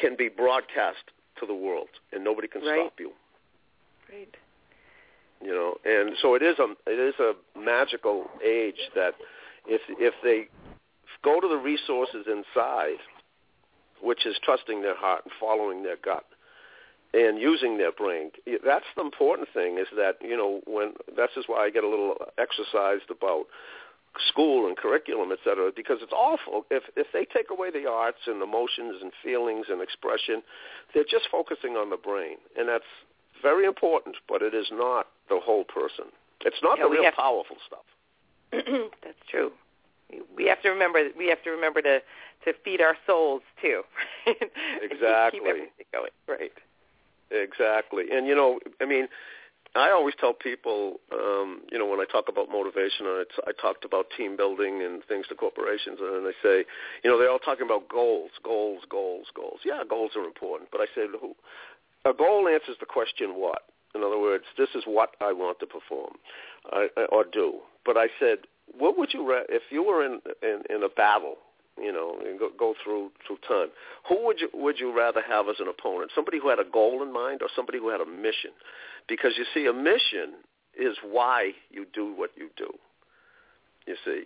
can be broadcast to the world, and nobody can right. stop you. Right. You know, and so it is a it is a magical age that if if they go to the resources inside, which is trusting their heart and following their gut and using their brain, that's the important thing. Is that you know when that's just why I get a little exercised about school and curriculum, et cetera, because it's awful. If if they take away the arts and emotions and feelings and expression, they're just focusing on the brain, and that's very important, but it is not the whole person. It's not yeah, the real have... powerful stuff. That's true. We have to remember. We have to remember to, to feed our souls too. Exactly. Keep everything going. Right. Exactly. And you know, I mean. I always tell people, um, you know, when I talk about motivation, and I, t- I talked about team building and things to corporations, and they say, you know, they're all talking about goals, goals, goals, goals. Yeah, goals are important, but I say, who? A goal answers the question what. In other words, this is what I want to perform uh, or do. But I said, what would you, re- if you were in, in, in a battle you know, and go, go through through time. Who would you would you rather have as an opponent? Somebody who had a goal in mind or somebody who had a mission? Because you see, a mission is why you do what you do. You see,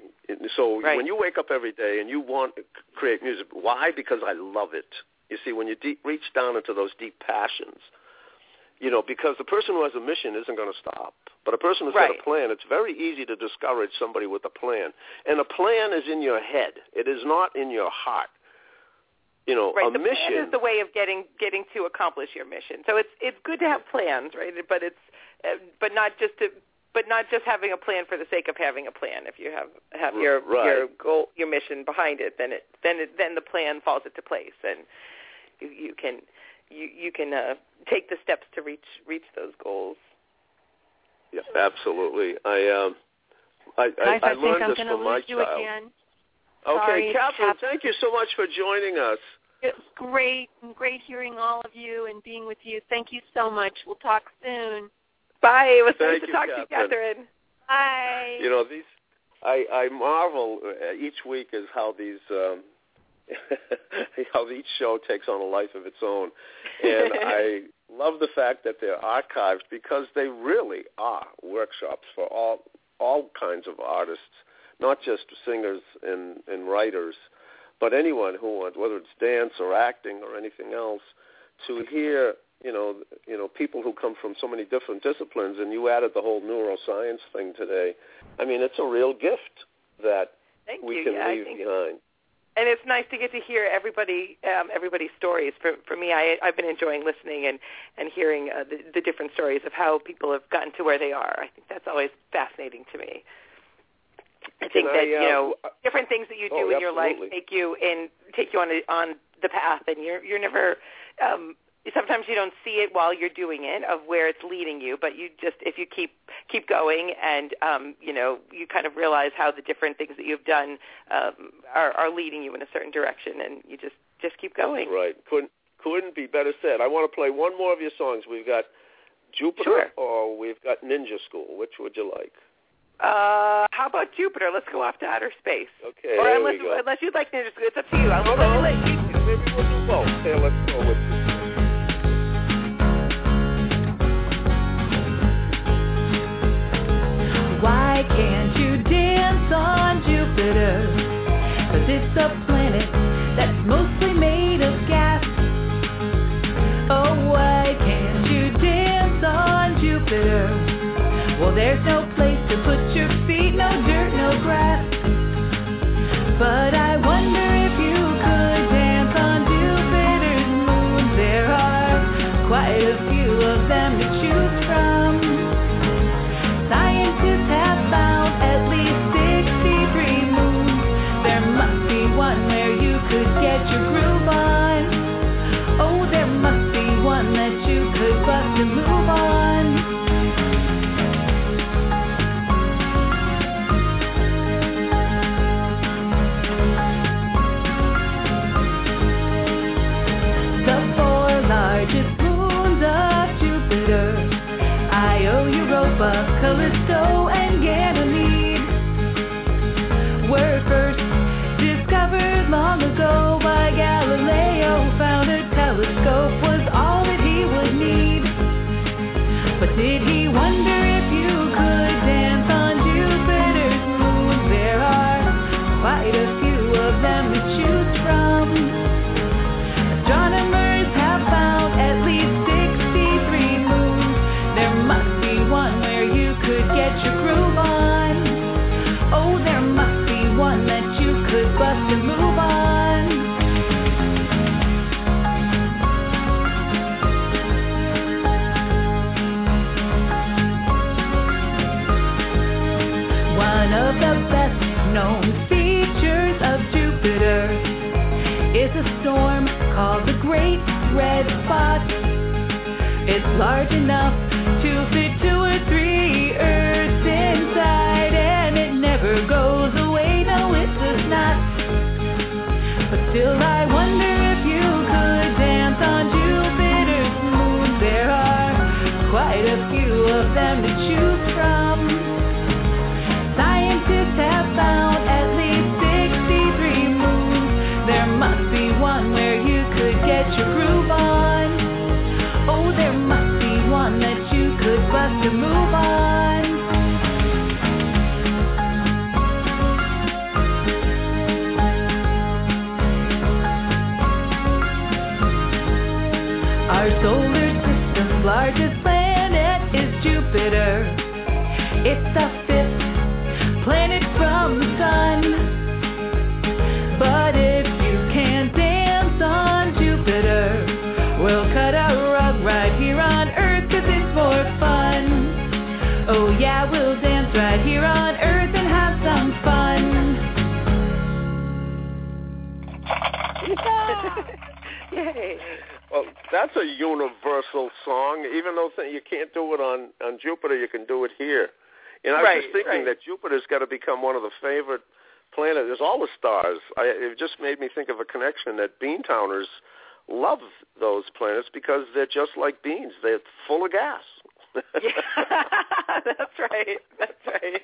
so right. when you wake up every day and you want to create music, why? Because I love it. You see, when you deep, reach down into those deep passions, you know, because the person who has a mission isn't going to stop. But a person who's right. got a plan, it's very easy to discourage somebody with a plan. And a plan is in your head. It is not in your heart. You know, right. a the mission plan is the way of getting getting to accomplish your mission. So it's it's good to have plans, right? But it's uh, but not just to but not just having a plan for the sake of having a plan. If you have have your right. your goal, your mission behind it, then it then it, then the plan falls into place, and you, you can you you can uh, take the steps to reach reach those goals. Yeah, absolutely. I um, I, I, I, I learned I'm this from my child. Again. Okay, Catherine, thank you so much for joining us. It was great, great hearing all of you and being with you. Thank you so much. We'll talk soon. Bye. It was nice to talk to you, Catherine. Bye. You know, these I, I marvel each week is how these um, how each show takes on a life of its own, and I. love the fact that they're archived because they really are workshops for all all kinds of artists, not just singers and, and writers, but anyone who wants, whether it's dance or acting or anything else, to hear you know you know people who come from so many different disciplines. And you added the whole neuroscience thing today. I mean, it's a real gift that Thank we you. can yeah, leave behind. And it's nice to get to hear everybody, um, everybody's stories. For, for me, I, I've been enjoying listening and, and hearing uh, the, the different stories of how people have gotten to where they are. I think that's always fascinating to me. I think I, that, you know, uh, different things that you do oh, in your absolutely. life take you in, take you on, a, on the path, and you're, you're never um, – sometimes you don't see it while you're doing it of where it's leading you, but you just if you keep keep going and um, you know you kind of realize how the different things that you've done um, are, are leading you in a certain direction, and you just, just keep going. That's right. Couldn't couldn't be better said. I want to play one more of your songs. We've got Jupiter sure. or we've got Ninja School. Which would you like? Uh, how about Jupiter? Let's go off to outer space. Okay. Or unless we go. unless you'd like Ninja School, it's up to you. I'll let you like Jupiter. We'll do both. Okay, let's go with you. Why can't you dance on Jupiter? 'Cause it's a planet that's mostly made of gas. Oh, why can't you dance on Jupiter? Well, there's no place to put your feet, no dirt, no grass. But I wonder if you could dance on Jupiter's moons. There are quite a few of them to choose from. Scientists have found at least sixty-three moons. There must be one where you could get your groove on. Oh, there must be one that you could bust and move on. The four largest moons of Jupiter: Io, Europa, Callisto, and Ganymede, were first discovered long ago by Galileo. Found a telescope was all that he would need. But did he wonder if you could dance on Jupiter's moons? There are quite a few of them to choose from. Astronomers have found at least sixty-three moons. There must be one where you could get your groove on. Oh, there must be one that you could bust and move on. One of the best known features of Jupiter is a storm called the Great Red Spot. It's large enough to fit two or three Earths inside, and it never goes away, no it does not. But still I wonder if you could dance on Jupiter's moons. There are quite a few of them to choose from. Scientists have found at least sixty-three moons. Oh yeah, we'll dance right here on Earth and have some fun. Yay. Well, that's a universal song. Even though you can't do it on, on Jupiter, you can do it here. And I was right, just thinking right. that Jupiter's got to become one of the favorite planets. There's always stars. I, it just made me think of a connection that Beantowners love those planets because they're just like beans. They're full of gas. Yeah. That's right. That's right.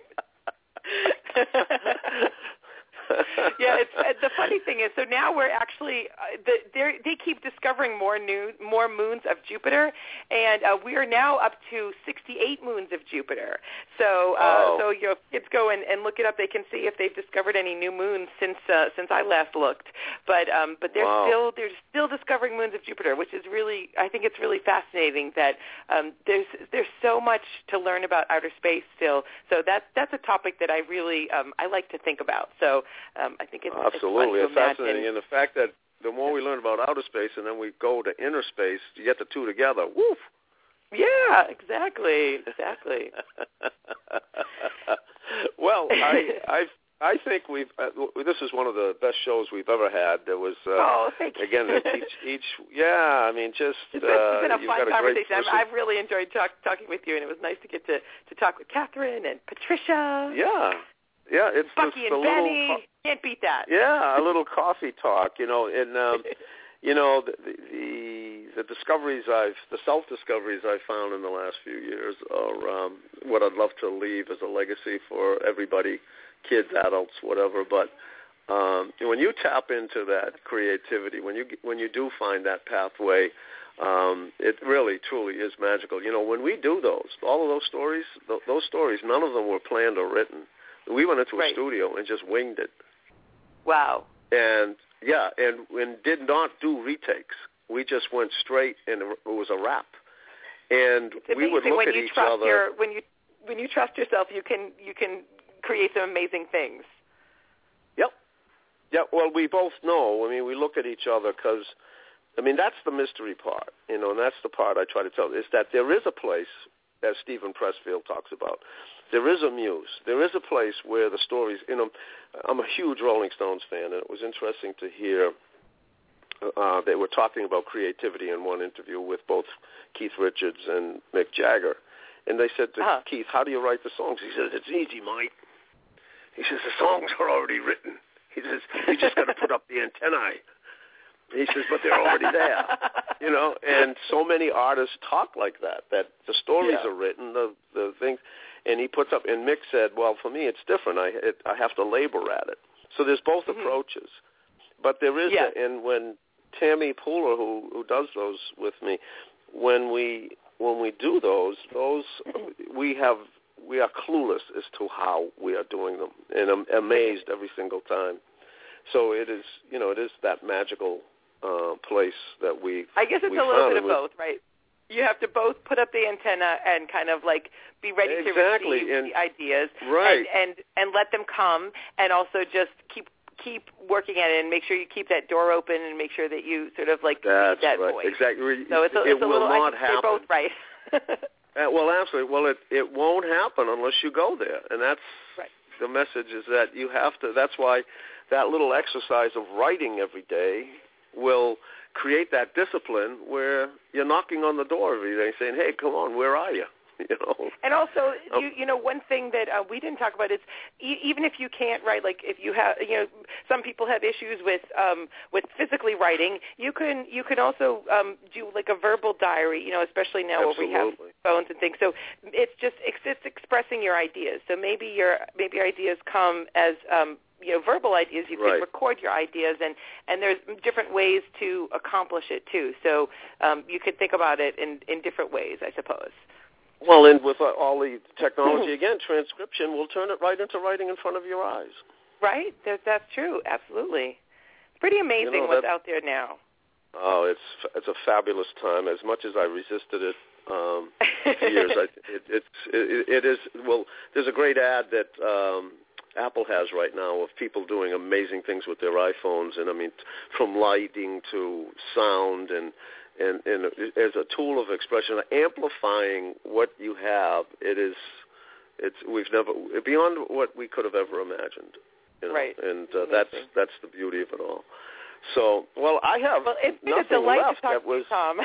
Yeah, it's, uh, the funny thing is, so now we're actually uh, the, they keep discovering more new more moons of Jupiter, and uh, we are now up to sixty-eight moons of Jupiter. So, uh, oh. so you know, if kids go and, and look it up. They can see if they've discovered any new moons since uh, since I last looked. But um, but they're wow. still they're still discovering moons of Jupiter, which is really I think it's really fascinating that um, there's there's so much to learn about outer space still. So that's that's a topic that I really um, I like to think about. So. Um, I think it's absolutely it's, it's fascinating, and the fact that the more we learn about outer space and then we go to inner space, you get the two together. Woof! Yeah, exactly, exactly. Well, I, I, I think we've uh, this is one of the best shows we've ever had. There was uh, oh, thank you. Again each, each yeah. I mean, just it's been, it's been a uh, fun conversation. I've really enjoyed talk, talking with you, and it was nice to get to, to talk with Catherine and Patricia. Yeah. Yeah, it's Bucky just a and little Betty. Co- Can't beat that. Yeah, a little coffee talk, you know, and um, you know the, the the discoveries I've, the self discoveries I've found in the last few years are um, what I'd love to leave as a legacy for everybody, kids, adults, whatever. But um, when you tap into that creativity, when you when you do find that pathway, um, it really truly is magical. You know, when we do those, all of those stories, th- those stories, none of them were planned or written. We went into a right. studio and just winged it. Wow. And, yeah, and, and did not do retakes. We just went straight, and it was a wrap. And we would look when at you each trust other. Your, when, you, when you trust yourself, you can you can create some amazing things. Yep. Yeah, well, we both know. I mean, we look at each other because, I mean, that's the mystery part, you know, and that's the part I try to tell, is that there is a place, as Stephen Pressfield talks about, there is a muse. There is a place where the stories, you know, I'm a huge Rolling Stones fan, and it was interesting to hear uh, they were talking about creativity in one interview with both Keith Richards and Mick Jagger. And they said to uh-huh. Keith, how do you write the songs? He says, it's easy, Mike. He says, the songs are already written. He says, you just got to put up the antennae. He says, but they're already there, you know. And so many artists talk like that, that the stories yeah. are written, the the things. And he puts up, and Mick said, well, for me, it's different. I it, I have to labor at it. So there's both mm-hmm. approaches. But there is, yeah. a, and when Tammy Pooler, who, who does those with me, when we when we do those, those we have we are clueless as to how we are doing them, and I'm amazed every single time. So it is, you know, it is that magical uh, place that we. I guess it's a little bit of both, right? You have to both put up the antenna and kind of like be ready exactly. to receive and, the ideas, right? And, and and let them come, and also just keep keep working at it, and make sure you keep that door open, and make sure that you sort of like That's feed that right. voice. Exactly. So it's a, it it's a will little. Not I think you're both right. uh, well, absolutely. Well, it it won't happen unless you go there, and that's right. the message is that you have to. That's why that little exercise of writing every day will create that discipline where you're knocking on the door every day saying, hey, come on, where are you? You know? And also, um, you, you know, one thing that uh, we didn't talk about is e- even if you can't write, like if you have, you know, some people have issues with um, with physically writing, you can you can also um, do like a verbal diary, you know, especially now absolutely. Where we have phones and things. So it's just it's, it's expressing your ideas. So maybe your maybe your ideas come as um, you know, verbal ideas. You right. can record your ideas, and, and there's different ways to accomplish it too. So um, you could think about it in, in different ways, I suppose. Well, and with all the technology, again, transcription will turn it right into writing in front of your eyes. Right? That, that's true. Absolutely. Pretty amazing you know, what's that, out there now. Oh, it's it's a fabulous time. As much as I resisted it um, for years, I, it, it, it, it is, well, there's a great ad that um, Apple has right now of people doing amazing things with their iPhones, and I mean, from lighting to sound and And, and as a tool of expression, amplifying what you have, it is It's we've never beyond what we could have ever imagined, you know? Right? And uh, that's that's the beauty of it all. So, well, I have well, it's been nothing a delight left. To talk that to was you, Tom.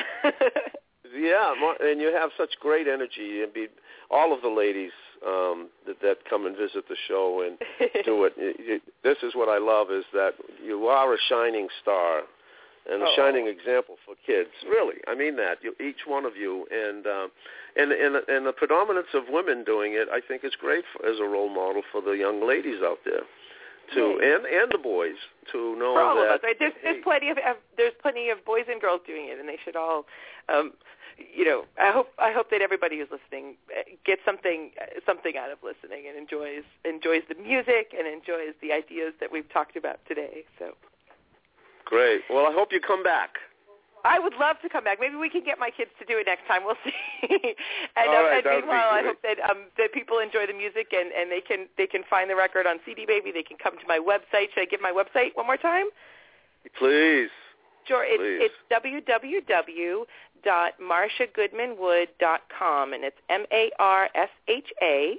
Yeah, and you have such great energy, and be all of the ladies um, that, that come and visit the show and do it. It, it. This is what I love: is that you are a shining star and a Uh-oh. shining example for kids. Really, I mean that. You, each one of you, and um, and and and the predominance of women doing it, I think, is great for, as a role model for the young ladies out there, too, yeah. and and the boys to know for all that. Of us, right? There's there's hey, plenty of there's plenty of boys and girls doing it, and they should all. Um, You know, I hope I hope that everybody who's listening gets something something out of listening and enjoys enjoys the music and enjoys the ideas that we've talked about today. So, great. Well, I hope you come back. I would love to come back. Maybe we can get my kids to do it next time. We'll see. and All right, and meanwhile, I hope that um, that people enjoy the music and, and they can they can find the record on C D Baby. They can come to my website. Should I give my website one more time? Please. Sure. Please. It's, it's www. dot marsha goodman wood dot com, and it's M A R S H A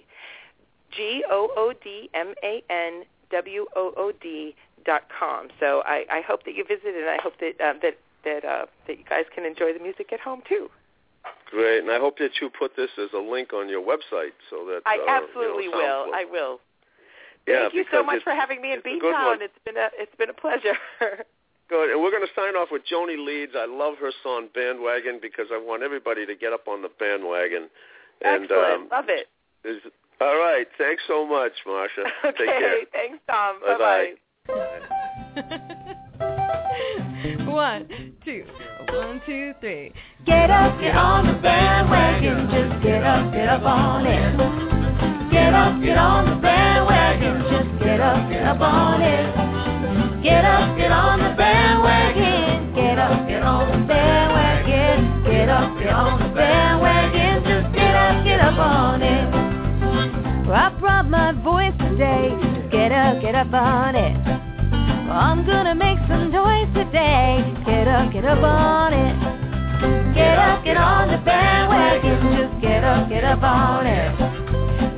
G O O D M A N W O O D dot com. So I, I hope that you visit, and I hope that uh, that that, uh, that you guys can enjoy the music at home too. Great, and I hope that you put this as a link on your website so that I our, absolutely you know, will. Will. I will. Yeah, Thank you so much for having me in Beantown. It's been a it's been a pleasure. Good, and we're going to sign off with Joni Leeds. I love her song Bandwagon because I want everybody to get up on the bandwagon. And, excellent, um, love it. All right, thanks so much, Marsha. Okay, take care. Thanks, Tom. Bye-bye. Bye-bye. One, two, one, two, three. Get up, get on the bandwagon. Just get up, get up on it. Get up, get on the bandwagon. Just get up, get up on it. Get up, get on the bandwagon. Get up, get on the bandwagon. Get up, get on the bandwagon. Just get up, get up on it. Well, I brought my voice today. Just get up, get up on it. Well, I'm gonna make some noise today. Get up, get up on it. Get up, get on the bandwagon. Just get up, get up on it.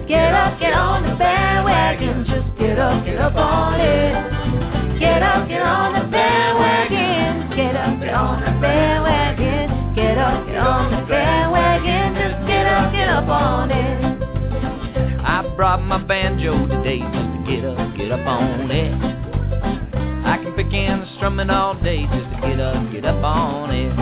Get up, get on the bandwagon. Just get up, get up on it. Get up, get on the bandwagon. Get up, get on the bandwagon. Get up, get on the bandwagon. Just get up, get up on it. I brought my banjo today just to get up, get up on it. I can begin strumming all day just to get up, get up on it.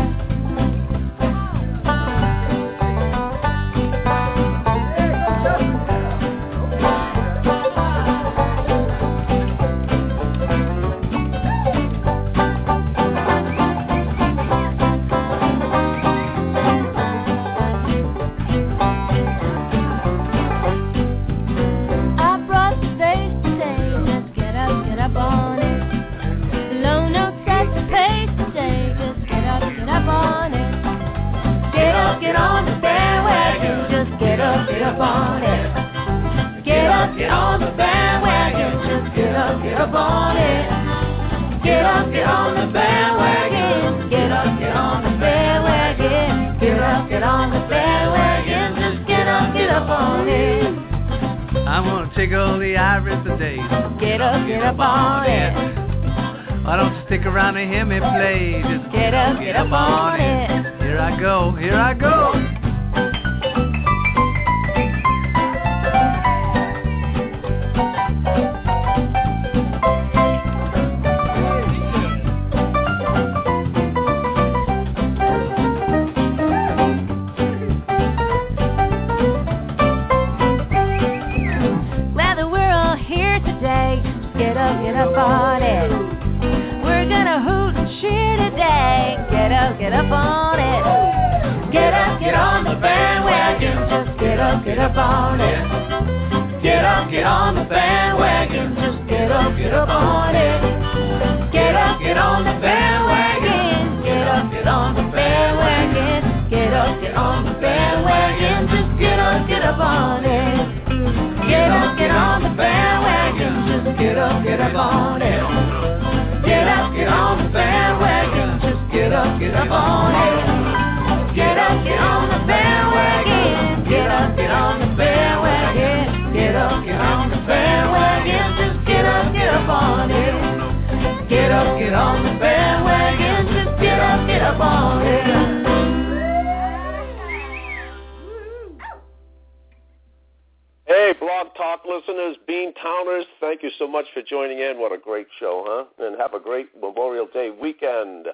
Around and hear me play. Just get up, get up on it. Here I go, here I go. Get up, get on the bandwagon. Get up, get on the bandwagon. Hey, Blog Talk listeners, Beantowners, thank you so much for joining in. What a great show, huh? And have a great Memorial Day weekend.